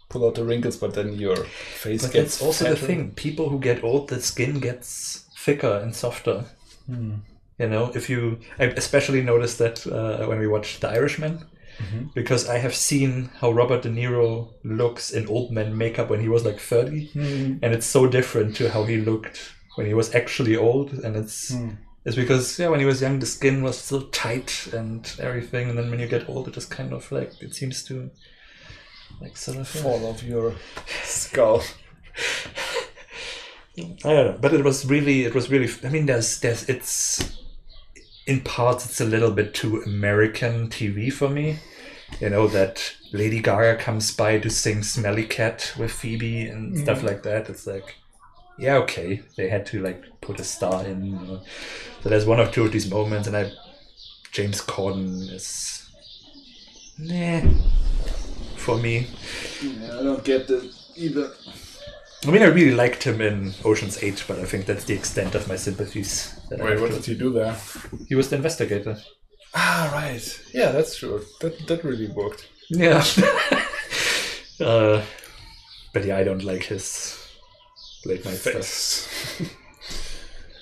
Pull out the wrinkles, but then your face but gets. That's also fatter. The thing. People who get old, the skin gets thicker and softer. Mm. You know, if you, I especially noticed that uh, when we watched The Irishman, mm-hmm. because I have seen how Robert De Niro looks in old man makeup when he was like thirty, mm. and it's so different to how he looked when he was actually old, and it's. Mm. It's because, yeah, when he was young, the skin was so tight and everything, and then when you get old, it just kind of like, it seems to. Like sort of fall off your skull. I don't know, but it was really, it was really. I mean, there's, there's, it's in parts, it's a little bit too American T V for me. You know that Lady Gaga comes by to sing "Smelly Cat" with Phoebe and mm-hmm. stuff like that. It's like, yeah, okay, they had to like put a star in. You know? So there's one or two of these moments, and I, James Corden is, nah. For me, yeah, I don't get that either. I mean, I really liked him in Ocean's eight, but I think that's the extent of my sympathies. That Wait, I what did he do there? He was the investigator. Ah, right. Yeah, that's true. That that really worked. Yeah. uh, but yeah, I don't like his late night Face. stuff.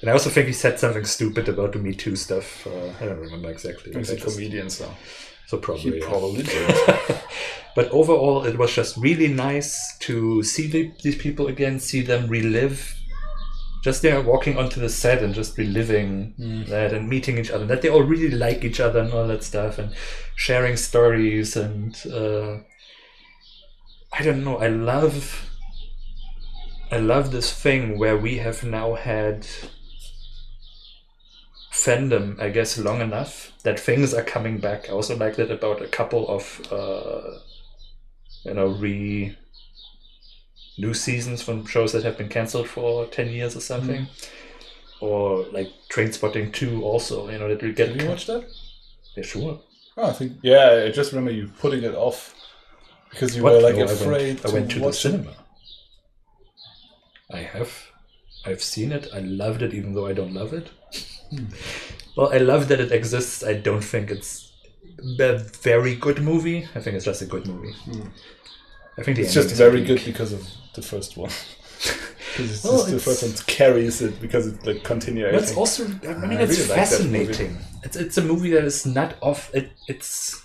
And I also think he said something stupid about the Me Too stuff. Uh, I don't remember exactly. He's a comedian, so. So probably. He probably did. But overall, it was just really nice to see the, these people again, see them relive. Just there, walking onto the set and just reliving mm. that and meeting each other. That they all really like each other and all that stuff and sharing stories and uh, I don't know. I love. I love this thing where we have now had fandom, I guess, long enough that things are coming back. I also like that about a couple of. Uh, You know, re new seasons from shows that have been cancelled for ten years or something, mm. or like Trainspotting two. Also, you know that we get. Did you watch that? Yeah, sure. Oh, I think yeah. I just remember you putting it off because you what? were like no, afraid. I went to, I went to the cinema. It. I have, I've seen it. I loved it, even though I don't love it. Mm. Well, I love that it exists. I don't think it's. A very good movie. I think it's just a good movie. Mm. I think the it's just very good because of the first one. Because it's well, just the it's... first one carries it because it's the continuation. It's also, I mean, I it's really fascinating. Like it's it's a movie that is not off. It it's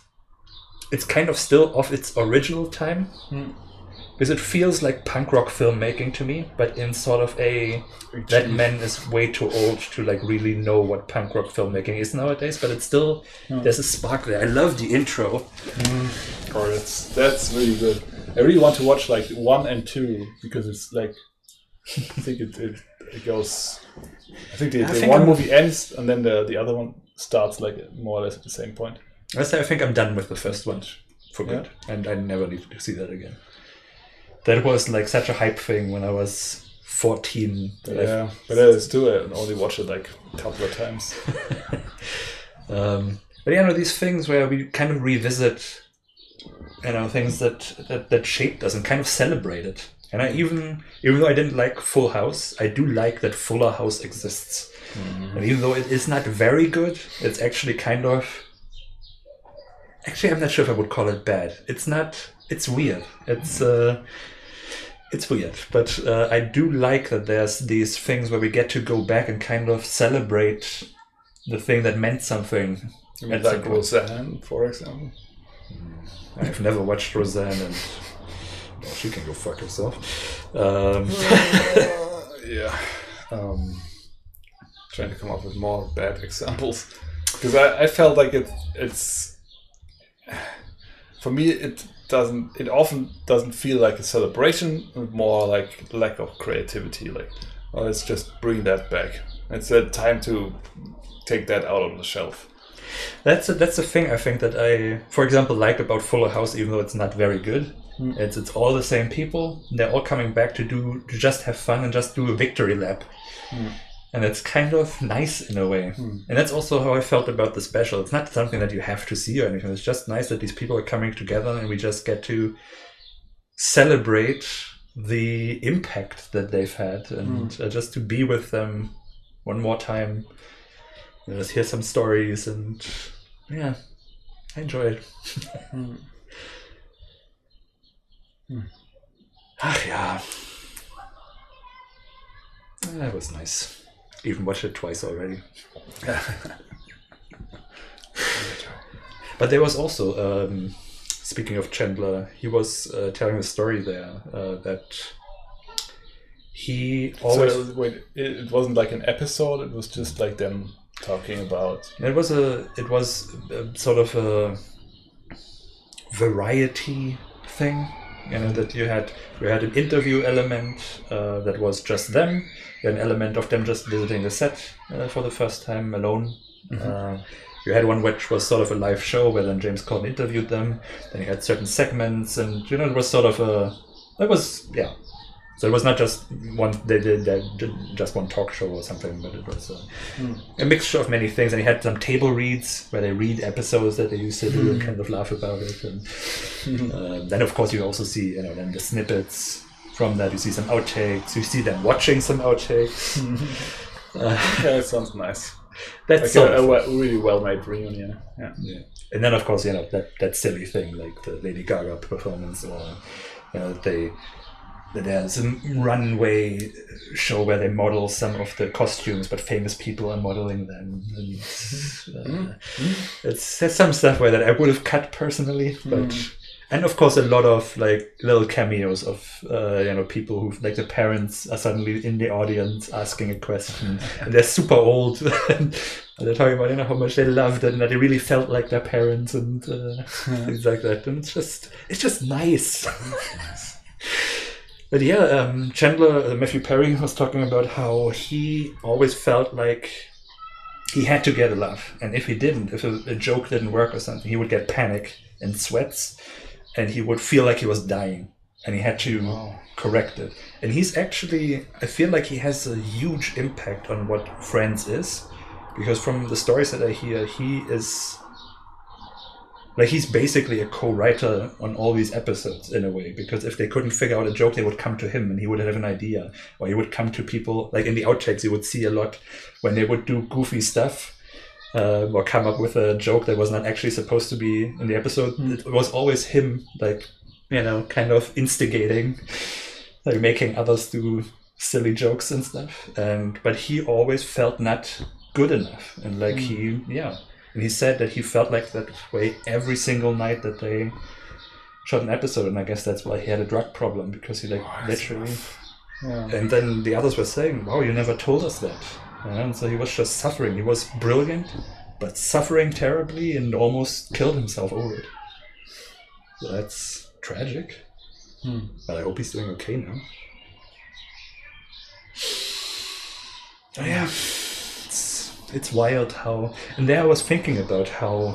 it's kind of still off its original time mm. because it feels like punk rock filmmaking to me, but in sort of a Jeez. that man is way too old to like really know what punk rock filmmaking is nowadays, but it's still mm. there's a spark there. I love the intro. Mm. Oh, that's that's really good. I really want to watch like one and two because it's like I think it it, it goes. I think the, I the think one I'm... movie ends and then the the other one starts like more or less at the same point. I think I'm done with the first one for good, yeah. and I never need to see that again. That was like such a hype thing when I was fourteen. That yeah, I've... but I was too. I only watched it like a couple of times. um, but yeah, you know, these things where we kind of revisit, you know, things that, that, that shaped us and kind of celebrate it. And I even, even though I didn't like Full House, I do like that Fuller House exists. Mm-hmm. And even though it is not very good, it's actually kind of. Actually, I'm not sure if I would call it bad. It's not. It's weird. It's. Uh, It's weird, but uh, I do like that there's these things where we get to go back and kind of celebrate the thing that meant something. You mean like Roseanne, for example? Mm. I've never watched Roseanne, and well, she can go fuck herself. Um, yeah. Um, trying to come up with more bad examples. Because I, I felt like it, it's... For me, it... doesn't it often doesn't feel like a celebration, more like lack of creativity, like oh, let's just bring that back. It's that time to take that out of the shelf. That's a, that's the thing I think that I, for example, like about Fuller House, even though it's not very good. Mm. It's it's all the same people. They're all coming back to do to just have fun and just do a victory lap. Mm. And it's kind of nice in a way. Mm. And that's also how I felt about the special. It's not something that you have to see or anything. It's just nice that these people are coming together and we just get to celebrate the impact that they've had and mm. just to be with them one more time. And just hear some stories and yeah, I enjoy it. mm. Mm. Ach yeah. That was nice. Even watched it twice already. But there was also, um, speaking of Chandler, he was uh, telling a story there uh, that he always... So, wait, it wasn't like an episode, it was just like them talking about... It was a, it was a sort of a variety thing. You know, that you had you had an interview element uh, that was just them, you had an element of them just visiting the set uh, for the first time alone. Mm-hmm. uh, you had one which was sort of a live show where then James Corden interviewed them. Then you had certain segments, and you know it was sort of a it was yeah. So it was not just one they did they did just one talk show or something, but it was a, mm. a mixture of many things. And you had some table reads where they read episodes that they used to do mm. and kind of laugh about it. And mm-hmm. uh, then of course you also see you know then the snippets from that. You see some outtakes. You see them watching some outtakes. Mm-hmm. uh, yeah, that sounds nice. That's like sort a, of a w- really well-made reunion. Yeah. yeah. And then of course you know that that silly thing like the Lady Gaga performance or you know they. There's a runway show where they model some of the costumes, but famous people are modeling them. And, uh, mm. It's there's some stuff where that I would have cut personally, but mm. and of course a lot of like little cameos of uh, you know people who like the parents are suddenly in the audience asking a question, and they're super old. and they're talking about you know how much they loved it and that they really felt like their parents and uh, yeah. things like that. And it's just it's just nice. But yeah, um, Chandler, uh, Matthew Perry was talking about how he always felt like he had to get a laugh. And if he didn't, if a, a joke didn't work or something, he would get panic and sweats and he would feel like he was dying and he had to wow. correct it. And he's actually, I feel like he has a huge impact on what Friends is because from the stories that I hear, he is... Like, he's basically a co-writer on all these episodes, in a way, because if they couldn't figure out a joke, they would come to him, and he would have an idea. Or he would come to people, like in the outtakes, you would see a lot when they would do goofy stuff, uh, or come up with a joke that was not actually supposed to be in the episode. Mm. It was always him, like, you know, kind of instigating, like making others do silly jokes and stuff. And but he always felt not good enough, and like mm. he, yeah... And he said that he felt like that way every single night that they shot an episode, and I guess that's why he had a drug problem because he like oh, literally. Yeah. And then the others were saying, "Wow, you never told us that." And so he was just suffering. He was brilliant, but suffering terribly and almost killed himself over it. So that's tragic. Hmm. But I hope he's doing okay now. Oh yeah. It's wild how, and there I was thinking about how.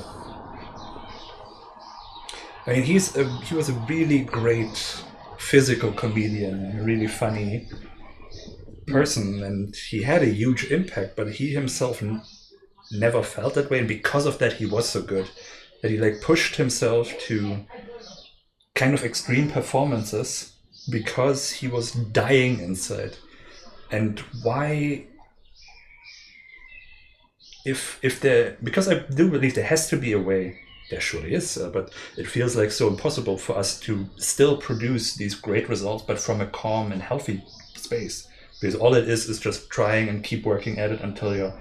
I mean, he's a, he was a really great physical comedian, a really funny person, and he had a huge impact. But he himself n- never felt that way, and because of that, he was so good that he like pushed himself to kind of extreme performances because he was dying inside. And why? If if there, because I do believe there has to be a way, there surely is, uh, but it feels like so impossible for us to still produce these great results, but from a calm and healthy space. Because all it is is just trying and keep working at it until you're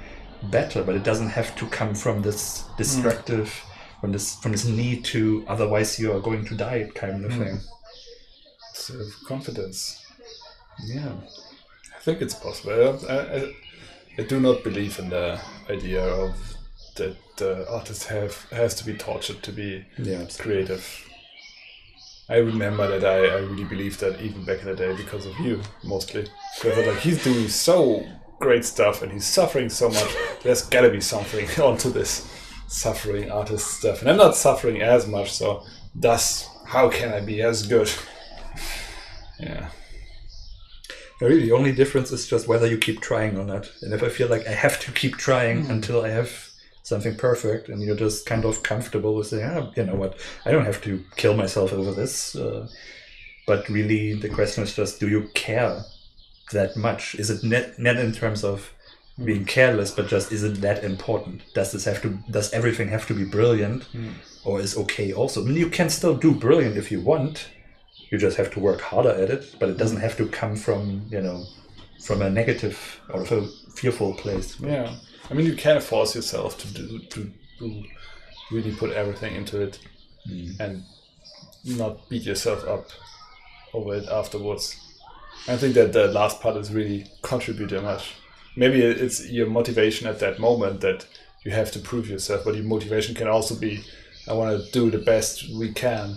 better, but it doesn't have to come from this destructive, mm. from this from this need to otherwise you are going to die kind of mm. thing. Sort of confidence. Yeah. I think it's possible. I, I, I do not believe in the idea of that the uh, artist have has to be tortured to be yeah, creative. I remember that I, I really believed that even back in the day because of you mostly. Because I thought like he's doing so great stuff and he's suffering so much. There's gotta be something onto this. suffering artist stuff, and I'm not suffering as much, so thus how can I be as good? Yeah. Really, the only difference is just whether you keep trying or not. And if I feel like I have to keep trying mm. until I have something perfect, and you're just kind of comfortable with saying, ah, you know what, I don't have to kill myself over this. Uh, but really, the question is just, do you care that much? Is it net, net in terms of being careless, but just is it that important? Does this have to? Does everything have to be brilliant, mm. or is okay also? I mean, you can still do brilliant if you want. You just have to work harder at it, but it doesn't have to come from, you know, from a negative or a fearful place. Yeah, I mean, you can force yourself to do, to, to really put everything into it mm. and not beat yourself up over it afterwards. I think that the last part is really contributing much. Maybe it's your motivation at that moment that you have to prove yourself, but your motivation can also be, I want to do the best we can.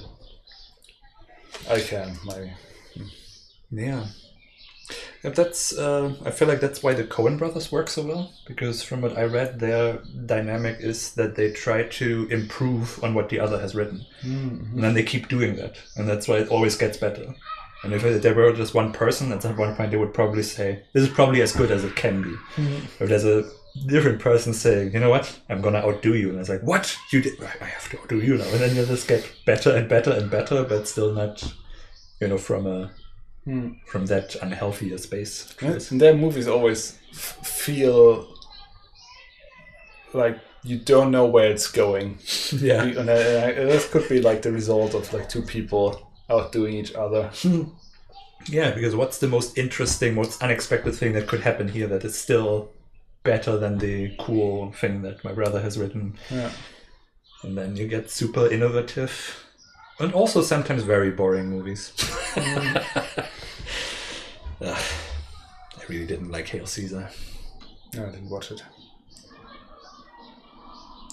I can, maybe. Yeah. That's. Uh, I feel like that's why the Coen brothers work so well, because from what I read, their dynamic is that they try to improve on what the other has written. Mm-hmm. And then they keep doing that, and that's why it always gets better. And if there were just one person, at one point they would probably say, this is probably as good as it can be. Mm-hmm. If there's a different person saying, you know what, I'm going to outdo you. And it's like, what? You did? I have to outdo you now. And then you just get better and better and better, but still not, you know, from a mm. from that unhealthier space. Yeah, and their movies always f feel like you don't know where it's going. Yeah. And I, I, this could be like the result of like two people outdoing each other. Yeah, because what's the most interesting, most unexpected thing that could happen here that is still better than the cool thing that my brother has written? Yeah. And then you get super innovative and also sometimes very boring movies. Mm. Ugh, I really didn't like Hail Caesar. No, I didn't watch it.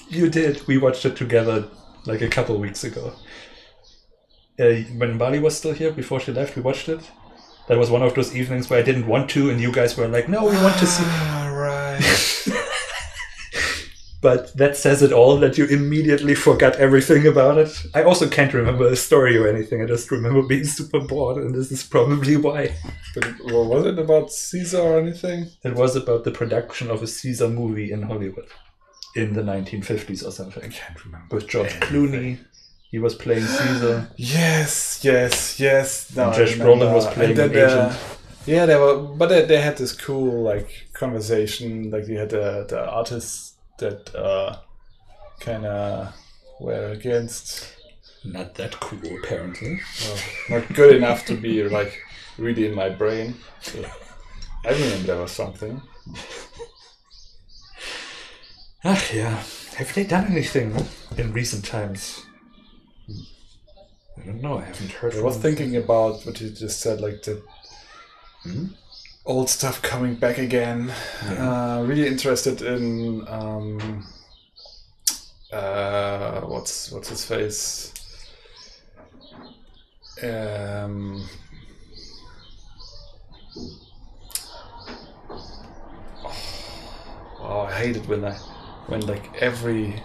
You did. We watched it together like a couple weeks ago. Uh, when Bali was still here, before she left, we watched it. That was one of those evenings where I didn't want to, and you guys were like, no, we want to see... right. But that says it all, that you immediately forgot everything about it. I also can't remember the story or anything. I just remember being super bored, and this is probably why. But well, was it about Caesar or anything? It was about the production of a Caesar movie in Hollywood in the nineteen fifties or something. I can't remember. With George Clooney. He was playing Caesar. yes, yes, yes. No, and Josh Brolin was playing an agent. Yeah, they were, but they, they had this cool like conversation. Like you had the the artists that uh, kind of were against. Not that cool, apparently. Oh, not good enough to be like really in my brain. So I remember there was something. Ach yeah, have they done anything in recent times? I don't know, I haven't heard. I was thinking about what you just said, like the mm-hmm. old stuff coming back again. Yeah. Uh, really interested in um, uh, what's what's his face? Um, oh, I hate it when I when like every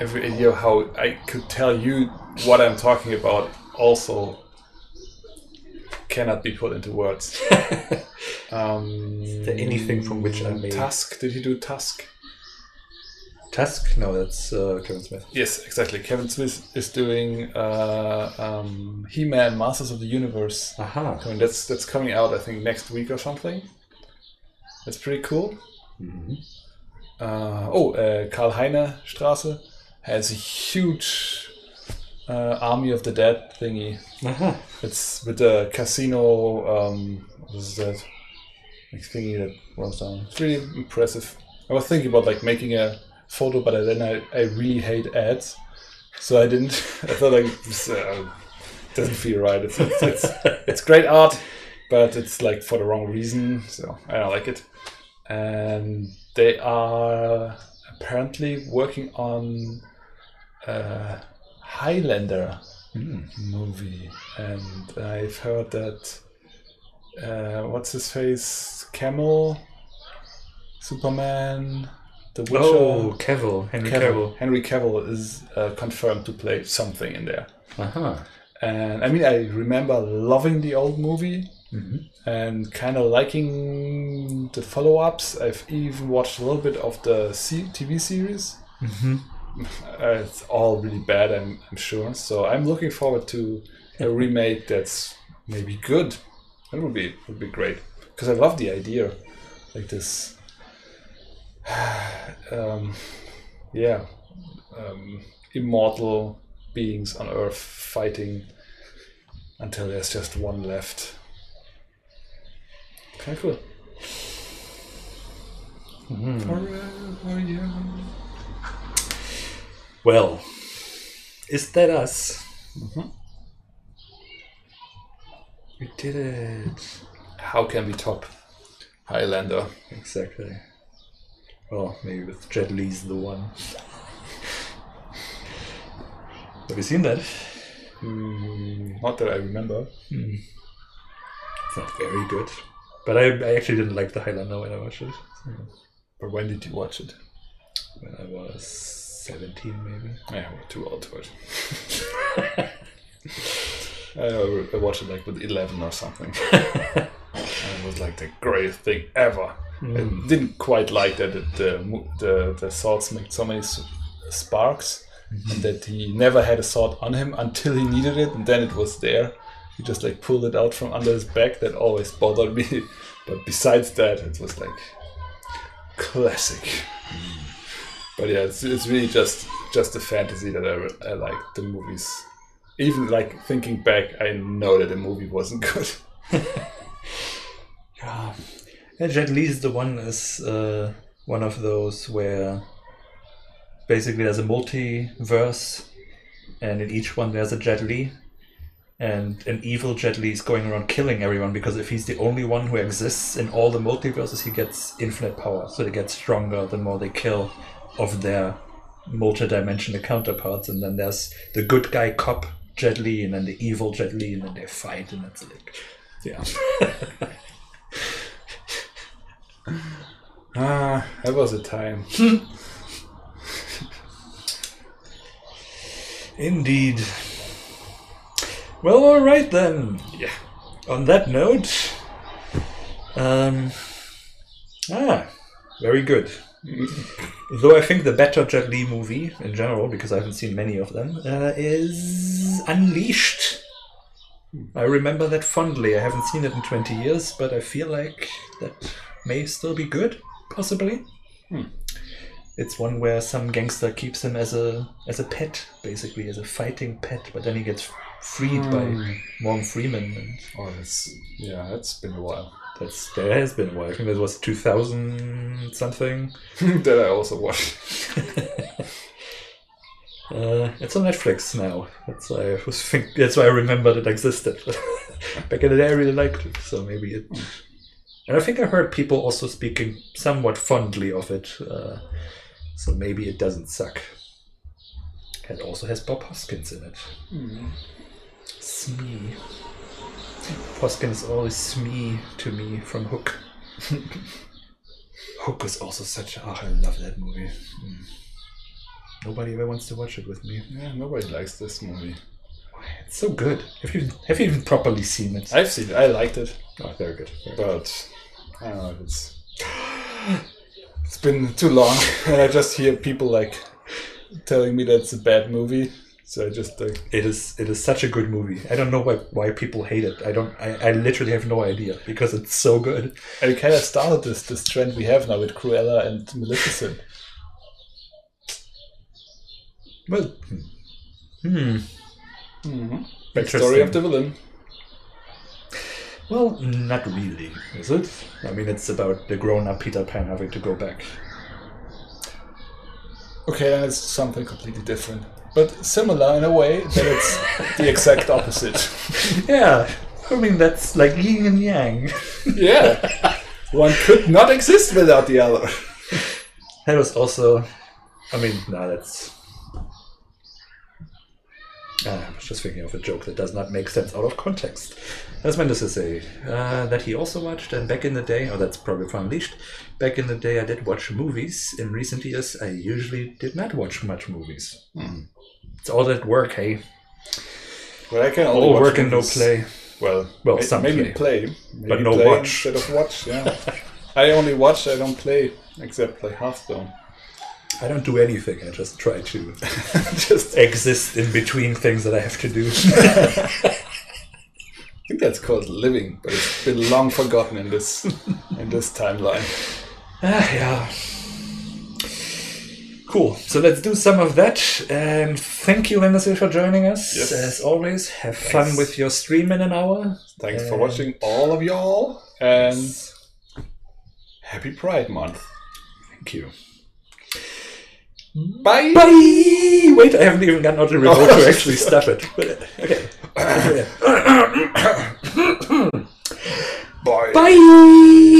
every idea how I could tell you what I'm talking about also cannot be put into words. um, Is there anything from which I made? Tusk? Did he do Tusk? Tusk? No, that's uh, Kevin Smith. Yes, exactly. Kevin Smith is doing uh, um, He-Man, Masters of the Universe. Aha. I mean, that's that's coming out, I think, next week or something. That's pretty cool. Mm-hmm. uh, oh, uh, Karl-Heiner-Straße has a huge... Uh, Army of the Dead thingy. Uh-huh. It's with the casino. Um, what is that? Like thingy that runs down. It's really impressive. I was thinking about like making a photo, but then I, I really hate ads, so I didn't. I thought like this, uh, doesn't feel right. It's it's, it's it's great art, but it's like for the wrong reason. So I don't like it. And they are apparently working on. Uh, Highlander mm. movie, and I've heard that uh, what's his face, Camel, Superman, The Witcher. Oh, Cavill, Henry Cavill. Cavill. Henry Cavill is uh, confirmed to play something in there. Uh-huh. And I mean, I remember loving the old movie mm-hmm. and kind of liking the follow-ups. I've even watched a little bit of the T V series. Mm-hmm. It's all really bad, I'm, I'm sure. So I'm looking forward to a remake that's maybe good. That would be would be great because I love the idea, like this. um, yeah, um, immortal beings on Earth fighting until there's just one left. Kind of cool. Mm. Forever young. Well, is that us? Mm-hmm. We did it. How can we top Highlander? Exactly. Well, maybe with Jet Li's the one. Have you seen that? Mm, not that I remember. Mm. It's not very good. But I, I actually didn't like the Highlander when I watched it. So. But when did you watch it? When I was... seventeen maybe. Yeah, we're too old for it. I watched it like with eleven or something. And it was like the greatest thing ever. Mm. I didn't quite like that it, the, the the swords made so many sparks mm-hmm. and that he never had a sword on him until he needed it, and then it was there. He just like pulled it out from under his back. That always bothered me. But besides that, it was like classic. Mm. But yeah, it's, it's really just just a fantasy that I, I like. The movies, even like thinking back, I know that the movie wasn't good. Yeah, and Jet Li's the one is uh, one of those where basically there's a multiverse, and in each one there's a Jet Li, and an evil Jet Li is going around killing everyone because if he's the only one who exists in all the multiverses, he gets infinite power, so they get stronger the more they kill of their multi-dimensional counterparts. And then there's the good guy cop Jet Li, and then the evil Jet Li, and then they fight, and that's like, yeah. Ah, that was a time. Indeed. Well, all right then. Yeah. On that note, um, ah, very good. Though I think the better Jet Li movie in general, because I haven't seen many of them, uh, is Unleashed. I remember that fondly. I haven't seen it in twenty years, but I feel like that may still be good, possibly. Hmm. It's one where some gangster keeps him as a as a pet, basically, as a fighting pet, but then he gets freed hmm. by Morgan Freeman. And oh, that's, yeah, that's been a while. That's, that has been a while. I think that was two thousand something. That I also watched. uh, it's on Netflix now. That's why I was think. That's why I remembered it existed. Back in the day, I really liked it, so maybe it. And I think I heard people also speaking somewhat fondly of it, uh, so maybe it doesn't suck. It also has Bob Hoskins in it. Mm. Smee. Hoskins is always Smee to me from Hook. Hook is also such a... Oh, I love that movie. Mm. Nobody ever wants to watch it with me. Yeah, nobody likes this movie. It's so good. Have you have you even properly seen it? I've seen it. I liked it. Oh, very good. Very but, good. I don't know if it's... It's been too long, and I just hear people like telling me that it's a bad movie. So I just like, it is it is such a good movie. I don't know why why people hate it. I don't I, I literally have no idea because it's so good. I kind of started this this trend we have now with Cruella and Maleficent. Well, hmm. Mm-hmm. The story of the villain. Well, not really, is it? I mean, it's about the grown-up Peter Pan having to go back. Okay, then it's something completely different. But similar in a way that it's the exact opposite. Yeah. I mean, that's like yin and yang. Yeah. One could not exist without the other. That was also... I mean, no, that's... Uh, I was just thinking of a joke that does not make sense out of context. As Mendezil say, uh, that he also watched, and back in the day, oh, that's probably from Unleashed, back in the day I did watch movies. In recent years, I usually did not watch much movies. Hmm. It's all that work, hey? Well, I can only all watch work movies. And no play. Well, well may, some maybe play. play. Maybe but no play watch. Instead of watch, yeah. I only watch, I don't play, except like Hearthstone. I don't do anything. I just try to just exist in between things that I have to do. I think that's called living, but it's been long forgotten in this in this timeline. Ah, yeah. Cool. So let's do some of that. And thank you, Mendezil, for joining us. Yes. As always, have Thanks. fun with your stream in an hour. Thanks and for watching, all of y'all, and yes. happy Pride Month. Thank you. Bye. Bye. Wait, I haven't even gotten out the remote to actually stuff it. Okay. Bye. Bye.